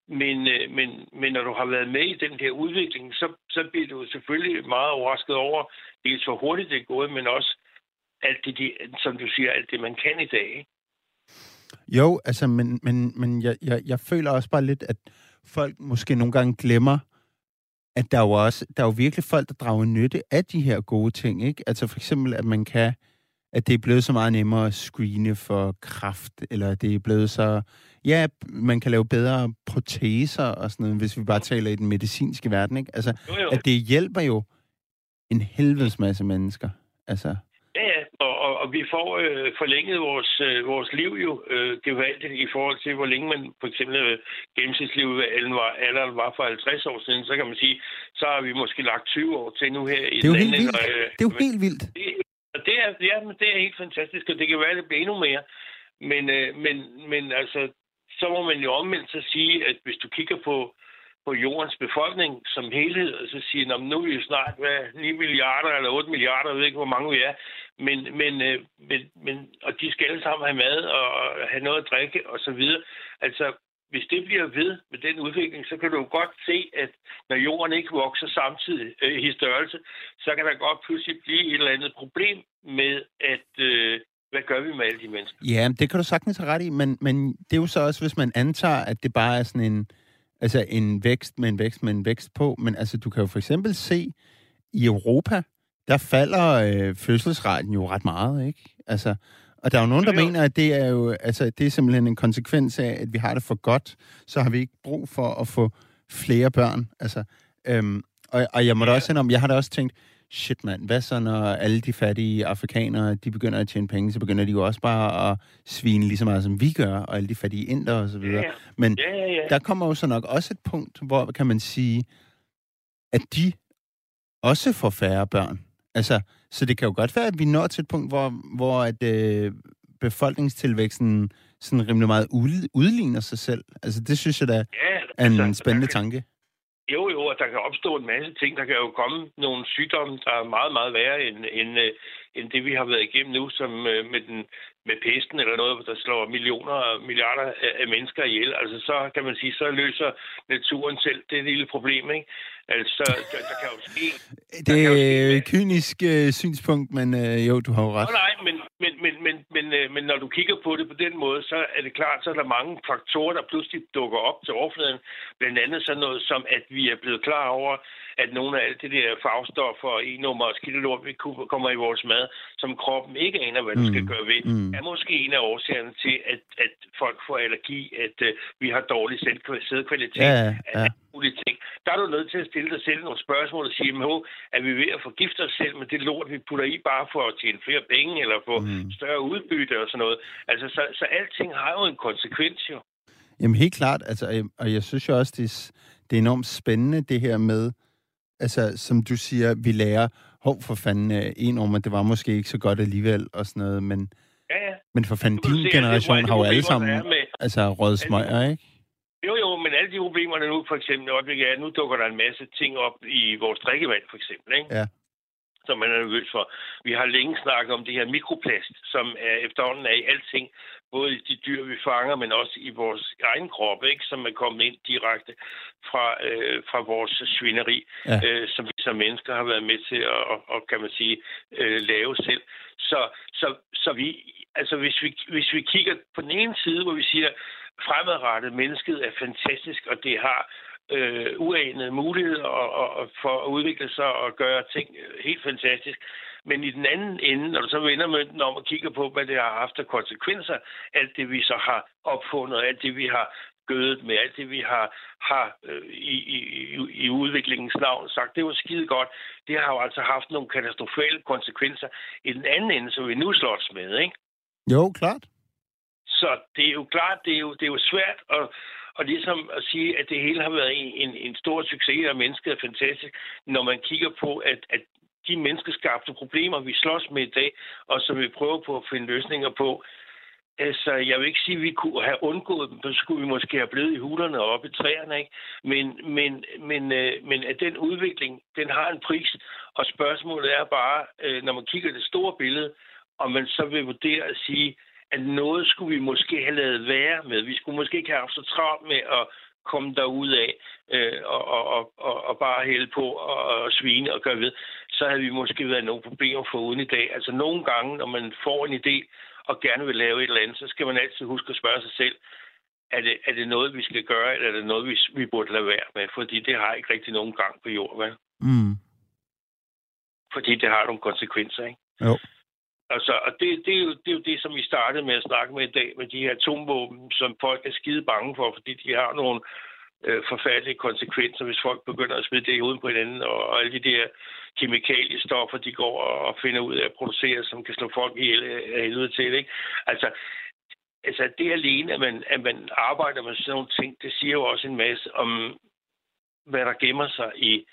Men, men, men når du har været med i den her udvikling, så, så bliver du selvfølgelig meget overrasket over, dels hvor hurtigt det er gået, men også alt det, de, som du siger, alt det, man kan i dag. Ikke? Jo, altså, men, men, men jeg, jeg, jeg føler også bare lidt, at folk måske nogle gange glemmer, at der er jo, også, der er jo virkelig folk, der drager nytte af de her gode ting. Ikke? Altså for eksempel, at man kan... at det er blevet så meget nemmere at screene for kræft, eller det er blevet så... Ja, man kan lave bedre proteser og sådan noget, hvis vi bare taler i den medicinske verden, ikke? Altså, jo, jo. At det hjælper jo en helvedes masse mennesker, altså... Ja, ja, og, og, og vi får øh, forlænget vores, øh, vores liv jo øh, gevaldigt i forhold til, hvor længe man for eksempel øh, gennemsnitslivet var, alderen var for halvtreds år siden, så kan man sige, så har vi måske lagt tyve år til nu her i det er jo helt vildt. Og, øh, det er jo helt vildt. Det, Det er, ja, men det er helt fantastisk, og det kan være, at det bliver endnu mere. Men, øh, men, men altså, så må man jo omvendt så sige, at hvis du kigger på, på jordens befolkning som helhed, og så siger, at nu er vi jo snart hvad, ni milliarder eller otte milliarder, jeg ved ikke, hvor mange vi er, men, men, øh, men, men, og de skal alle sammen have mad og, og have noget at drikke osv. Altså, hvis det bliver ved med den udvikling, så kan du jo godt se, at når jorden ikke vokser samtidig øh, i størrelse, så kan der godt pludselig blive et eller andet problem med, at øh, hvad gør vi med alle de mennesker? Ja, det kan du sagtens have ret i, men, men det er jo så også, hvis man antager, at det bare er sådan en, altså en vækst med en vækst med en vækst på, men altså du kan jo for eksempel se, i Europa, der falder øh, fødselsraten jo ret meget, ikke? Altså, Og der er jo nogen, der ja. mener, at det er jo altså, det er simpelthen en konsekvens af, at vi har det for godt, så har vi ikke brug for at få flere børn. Altså, øhm, og, og jeg må da også sige om, jeg har da også tænkt, shit mand, hvad så når alle de fattige afrikanere, de begynder at tjene penge, så begynder de jo også bare at svine lige så meget, som vi gør, og alle de fattige inder og så videre. Ja. Men ja, ja, ja. der kommer jo så nok også et punkt, hvor kan man sige, at de også får færre børn. Altså, så det kan jo godt være, at vi når til et punkt, hvor, hvor at, øh, befolkningstilvæksten sådan rimelig meget udligner sig selv. Altså, det synes jeg da ja, er en altså, spændende kan... tanke. Jo, jo, og der kan opstå en masse ting. Der kan jo komme nogle sygdomme, der er meget, meget værre end, end, end det, vi har været igennem nu, som med, den, med pesten eller noget, der slår millioner og milliarder af mennesker ihjel. Altså, så kan man sige, så løser naturen selv det lille problem, ikke? Altså, der, der kan jo ske... Det er et kynisk øh, synspunkt, men øh, jo, du har jo ret. Nå, nej, men, men, men, men, men, øh, men når du kigger på det på den måde, så er det klart, så er der mange faktorer, der pludselig dukker op til overfladen. Blandt andet sådan noget som, at vi er blevet klar over, at nogle af alle de der farvestoffer og e-nummer og skildelort, vi kommer i vores mad, som kroppen ikke aner, hvad den skal gøre ved, mm. er måske en af årsagerne til, at, at folk får allergi, at øh, vi har dårlig sædkvalitet. Ja, ja. Ting. Der er du nødt til at stille dig selv nogle spørgsmål og sige, at vi er ved at forgifte os selv med det lort, vi putter i bare for at tjene flere penge eller få mm. større udbytte og sådan noget. Altså, så, så alting har jo en konsekvens, jo. Jamen helt klart, altså, og, jeg, og jeg synes jo også, det er, det er enormt spændende det her med, altså som du siger, vi lærer, hov for fanden, en om, at det var måske ikke så godt alligevel og sådan noget, men, ja, ja. men for fanden, din se, generation det, har jo alle sammen med, altså røget smøger, ikke? Jo, jo, men alle de problemerne nu, for eksempel, er, at nu dukker der en masse ting op i vores drikkevand, for eksempel, ikke? Ja. Som man er nervøs for. Vi har længe snakket om det her mikroplast, som er efterhånden er i alting, både i de dyr, vi fanger, men også i vores egen krop, ikke? Som er kommet ind direkte fra, øh, fra vores svineri, ja. øh, som vi som mennesker har været med til at, og, og, kan man sige, øh, lave selv. Så, så, så vi, altså hvis vi, hvis vi kigger på den ene side, hvor vi siger, fremadrettet mennesket er fantastisk, og det har øh, uanede muligheder og, og, for at udvikle sig og gøre ting helt fantastisk. Men i den anden ende, når du så vender mønten om og kigger på, hvad det har haft af konsekvenser, alt det vi så har opfundet, alt det vi har gødet med, alt det vi har, har øh, i, i, i udviklingens navn sagt, det var skide godt. Det har jo altså haft nogle katastrofale konsekvenser i den anden ende, som vi nu slås med, ikke? Jo, klart. Så det er jo klart, det er jo, det er jo svært at, at, ligesom at sige, at det hele har været en, en stor succes, og mennesket er fantastisk, når man kigger på, at, at de menneskeskabte problemer, vi slås med i dag, og som vi prøver på at finde løsninger på, altså, jeg vil ikke sige, at vi kunne have undgået dem, så skulle vi måske have blevet i hulerne og oppe i træerne, ikke? Men, men, men, men at den udvikling, den har en pris, og spørgsmålet er bare, når man kigger det store billede, om man så vil vurdere at sige, at noget skulle vi måske have lavet være med. Vi skulle måske ikke have haft så travlt med at komme derud af øh, og, og, og, og bare hælde på og, og svine og gøre ved. Så havde vi måske været nogle problemer foruden i dag. Altså nogle gange, når man får en idé og gerne vil lave et eller andet, så skal man altid huske at spørge sig selv, er det, er det noget, vi skal gøre, eller er det noget, vi, vi burde lade være med? Fordi det har ikke rigtig nogen gang på jord, vel? Mm. Fordi det har nogle konsekvenser, ikke? Jo. Altså, og det, det, er jo, det er jo det, som vi startede med at snakke med i dag, med de her atomvåben, som folk er skide bange for, fordi de har nogle øh, forfærdelige konsekvenser, hvis folk begynder at smide det i hovedet på hinanden, og, og alle de der kemikaliestoffer, de går og finder ud af at producere, som kan slå folk ihjel af helvede til, ikke? Altså, altså det alene, at man, at man arbejder med sådan nogle ting, det siger jo også en masse om, hvad der gemmer sig i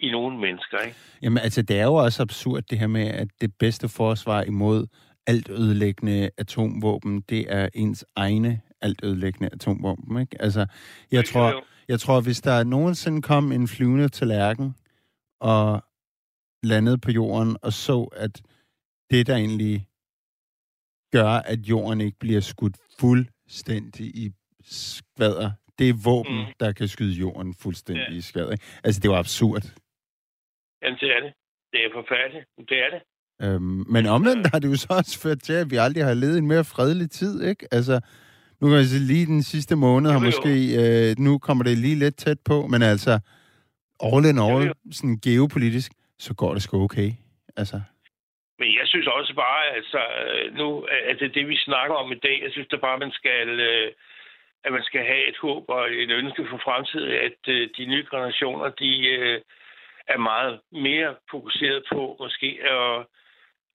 i nogle mennesker, ikke? Jamen, altså, det er jo også absurd, det her med, at det bedste forsvar imod altødelæggende atomvåben, det er ens egne altødelæggende atomvåben, ikke? Altså, jeg det tror, jeg tror, hvis der nogensinde kom en flyvende tallerken og landede på jorden og så, at det, der egentlig gør, at jorden ikke bliver skudt fuldstændig i skvader, det er våben, mm. der kan skyde jorden fuldstændig ja. i skade, ikke? Altså, det var absurd. Jamen, det er det. Det er forfærdeligt. Det er det. Øhm, men omvendt har det jo så også ført til, at vi aldrig har levet en mere fredelig tid, ikke? Altså, nu kan jeg sige, lige den sidste måned har måske... Øh, nu kommer det lige lidt tæt på, men altså, all in all, sådan geopolitisk, så går det sgu okay. Altså... Men jeg synes også bare, altså nu, at det, det vi snakker om i dag, jeg synes da bare, at man skal, at man skal have et håb og et ønske for fremtiden, at de nye generationer, de er meget mere fokuseret på måske at,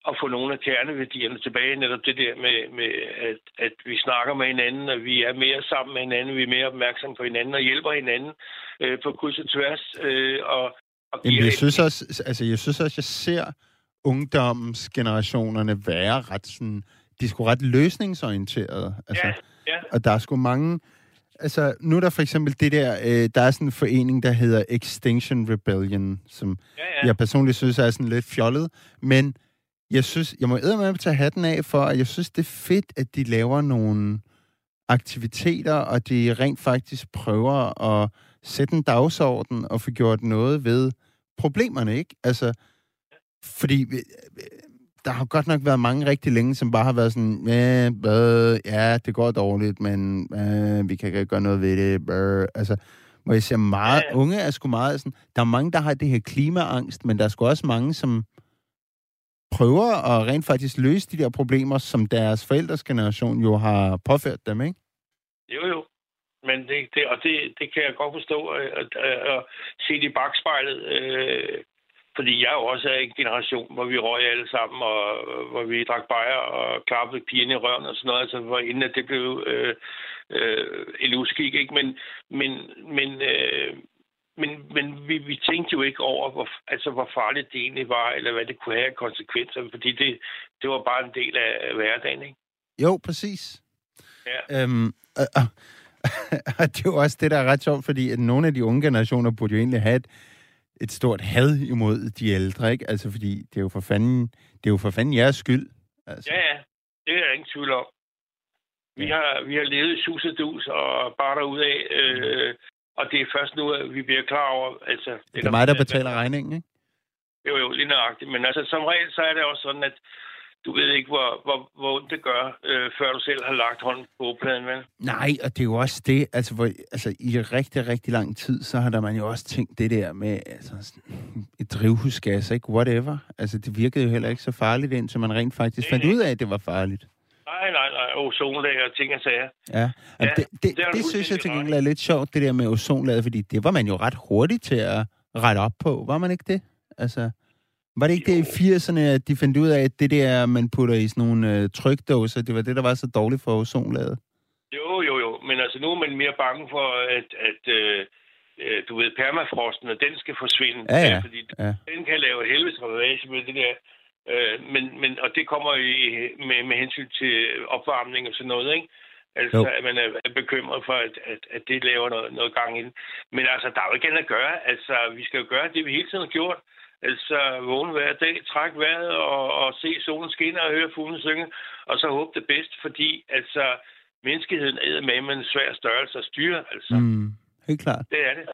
at få nogle af kerneværdierne tilbage. Netop det der med, med at, at vi snakker med hinanden, og vi er mere sammen med hinanden, vi er mere opmærksomme på hinanden og hjælper hinanden øh, på kryds og tværs. Øh, og, og Jamen, jeg, synes også, altså, jeg synes også, jeg ser ungdomsgenerationerne være ret sådan, de er sgu ret løsningsorienterede. Altså, ja, ja. Og der er sgu mange... Altså, nu er der for eksempel det der, øh, der er sådan en forening, der hedder Extinction Rebellion, som ja, ja. jeg personligt synes er sådan lidt fjollet, men jeg synes, jeg må eddermame tage hatten af for, at jeg synes, det er fedt, at de laver nogle aktiviteter, og de rent faktisk prøver at sætte en dagsorden og få gjort noget ved problemerne, ikke? Altså, fordi der har godt nok været mange rigtig længe, som bare har været sådan, øh, øh, ja, det går dårligt, men øh, vi kan ikke gøre noget ved det. Øh. Altså, hvor jeg ser meget, unge er sgu meget sådan, der er mange, der har det her klimaangst, men der er sgu også mange, som prøver at rent faktisk løse de der problemer, som deres forældres generation jo har påført dem, ikke? Jo, jo. Men det, det, og det, det kan jeg godt forstå, at, at, at se det i bagspejlet, øh. Fordi jeg jo også er en generation, hvor vi røg alle sammen, og hvor vi drak bajer og klappede pigerne i røven og sådan noget, altså hvor inden at det blev øh, øh, en uskik, ikke? Men, men, men, øh, men, men vi, vi tænkte jo ikke over, hvor, altså, hvor farligt det egentlig var, eller hvad det kunne have af konsekvenser, fordi det, det var bare en del af hverdagen, ikke? Jo, præcis. Ja. Øhm, og, og, og det er jo også det, der er ret sjovt, fordi at nogle af de unge generationer burde jo egentlig have et et stort had imod de ældre, ikke? Altså, fordi det er jo for fanden, det er jo for fanden jeres skyld. Altså. Ja, ja. Det er jeg ingen tvivl om. Vi, ja. har, vi har levet i sus og dus og bare derudad, øh, og det er først nu, at vi bliver klar over... Altså, det er det mig, der betaler man, regningen, ikke? Jo, jo, lige nøjagtigt. Men altså, som regel, så er det også sådan, at du ved ikke, hvor, hvor, hvor ondt det gør, øh, før du selv har lagt hånden på pladen, vel? Nej, og det er jo også det, altså, hvor, altså i rigtig, rigtig lang tid, så har der man jo også tænkt det der med altså, sådan, et drivhusgas, ikke? Whatever. Altså, det virkede jo heller ikke så farligt, indtil man rent faktisk nej, fandt nej. ud af, at det var farligt. Nej, nej, nej. Ozonlager og ting og sager. Ja, ja det, det, det, det synes jeg til gengæld er lidt sjovt, det der med ozonlaget, fordi det var man jo ret hurtigt til at rette op på. Var man ikke det? Altså... Var det ikke det i firserne, at de fandt ud af, at det der, man putter i sådan nogle øh, trykdåser, det var det, der var så dårligt for ozonlaget? Jo, jo, jo. Men altså, nu er man mere bange for, at, at øh, du ved, permafrosten, og den skal forsvinde. Ja, ja. Fordi ja. Den kan lave helvedes ravage med det der. Øh, men, men, og det kommer i, med, med hensyn til opvarmning og sådan noget, ikke? Altså, jo. At man er bekymret for, at, at, at det laver noget, noget gang ind. Men altså, der er jo ikke andet at gøre. Altså, vi skal jo gøre det, vi hele tiden har gjort. Altså, vågne hver dag, trække vejret og, og se solen skinne og høre fuglene synge, og så håbe det bedst, fordi altså, menneskeheden er med, med en svær størrelse at styre, altså. Mm, helt klart. Det er det.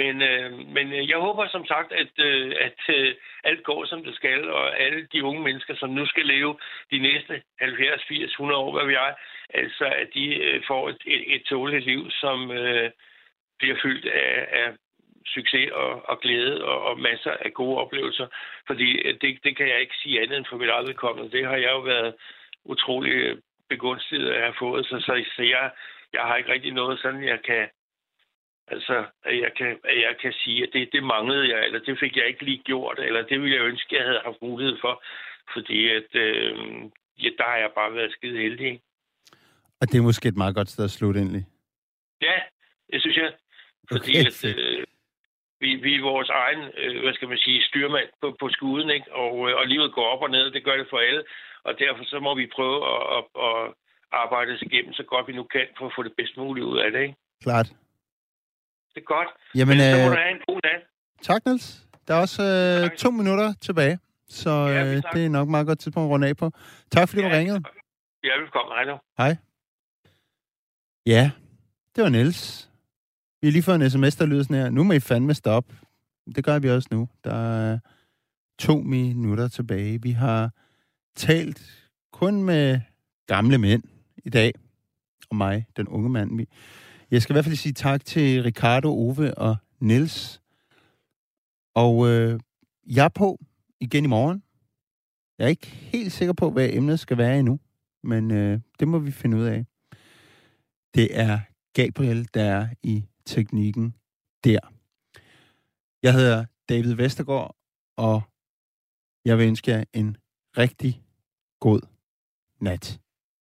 Men, øh, men jeg håber som sagt, at, øh, at øh, alt går, som det skal, og alle de unge mennesker, som nu skal leve de næste halvfjerds, firs, hundrede år, hvad vi er, altså, at de øh, får et, et, et tåligt liv, som øh, bliver fyldt af... af succes og, og glæde og, og masser af gode oplevelser, fordi det, det kan jeg ikke sige andet end for mit eget vedkommende. Det har jeg jo været utrolig begunstiget af at have fået, så, så, så jeg, jeg har ikke rigtig noget sådan, jeg kan, altså, jeg kan, jeg kan sige, at det, det manglede jeg, eller det fik jeg ikke lige gjort, eller det ville jeg ønske, jeg havde haft mulighed for, fordi at, øh, ja, der har jeg bare været skide heldig. Og det er måske et meget godt sted at slutte endelig. Ja, det synes jeg. Fordi okay. at, øh, Vi, vi er vores egen, øh, hvad skal man sige, styrmand på, på skuden, ikke? Og, øh, og livet går op og ned, det gør det for alle, og derfor så må vi prøve at, at, at arbejde os igennem så godt vi nu kan, for at få det bedst muligt ud af det, ikke? Klart. Det er godt. Jamen, Men, så må øh... du have en god dag. Tak, Niels. Der er også øh, to minutter tilbage, så øh, ja, det er nok meget godt tidspunkt at runde af på. Tak fordi ja, du ringede. Ja, velkommen. Hej nu. Hej. Ja, det var Niels. Vi har lige fået en sms, der lyder sådan her. Nu må I fandme stoppe. Det gør vi også nu. Der er to minutter tilbage. Vi har talt kun med gamle mænd i dag. Og mig, den unge mand. Jeg skal i hvert fald sige tak til Ricardo, Ove og Niels. Og øh, jeg er på igen i morgen. Jeg er ikke helt sikker på, hvad emnet skal være endnu, men øh, det må vi finde ud af. Det er Gabriel, der er i teknikken der. Jeg hedder David Vestergaard, og jeg vil ønske jer en rigtig god nat.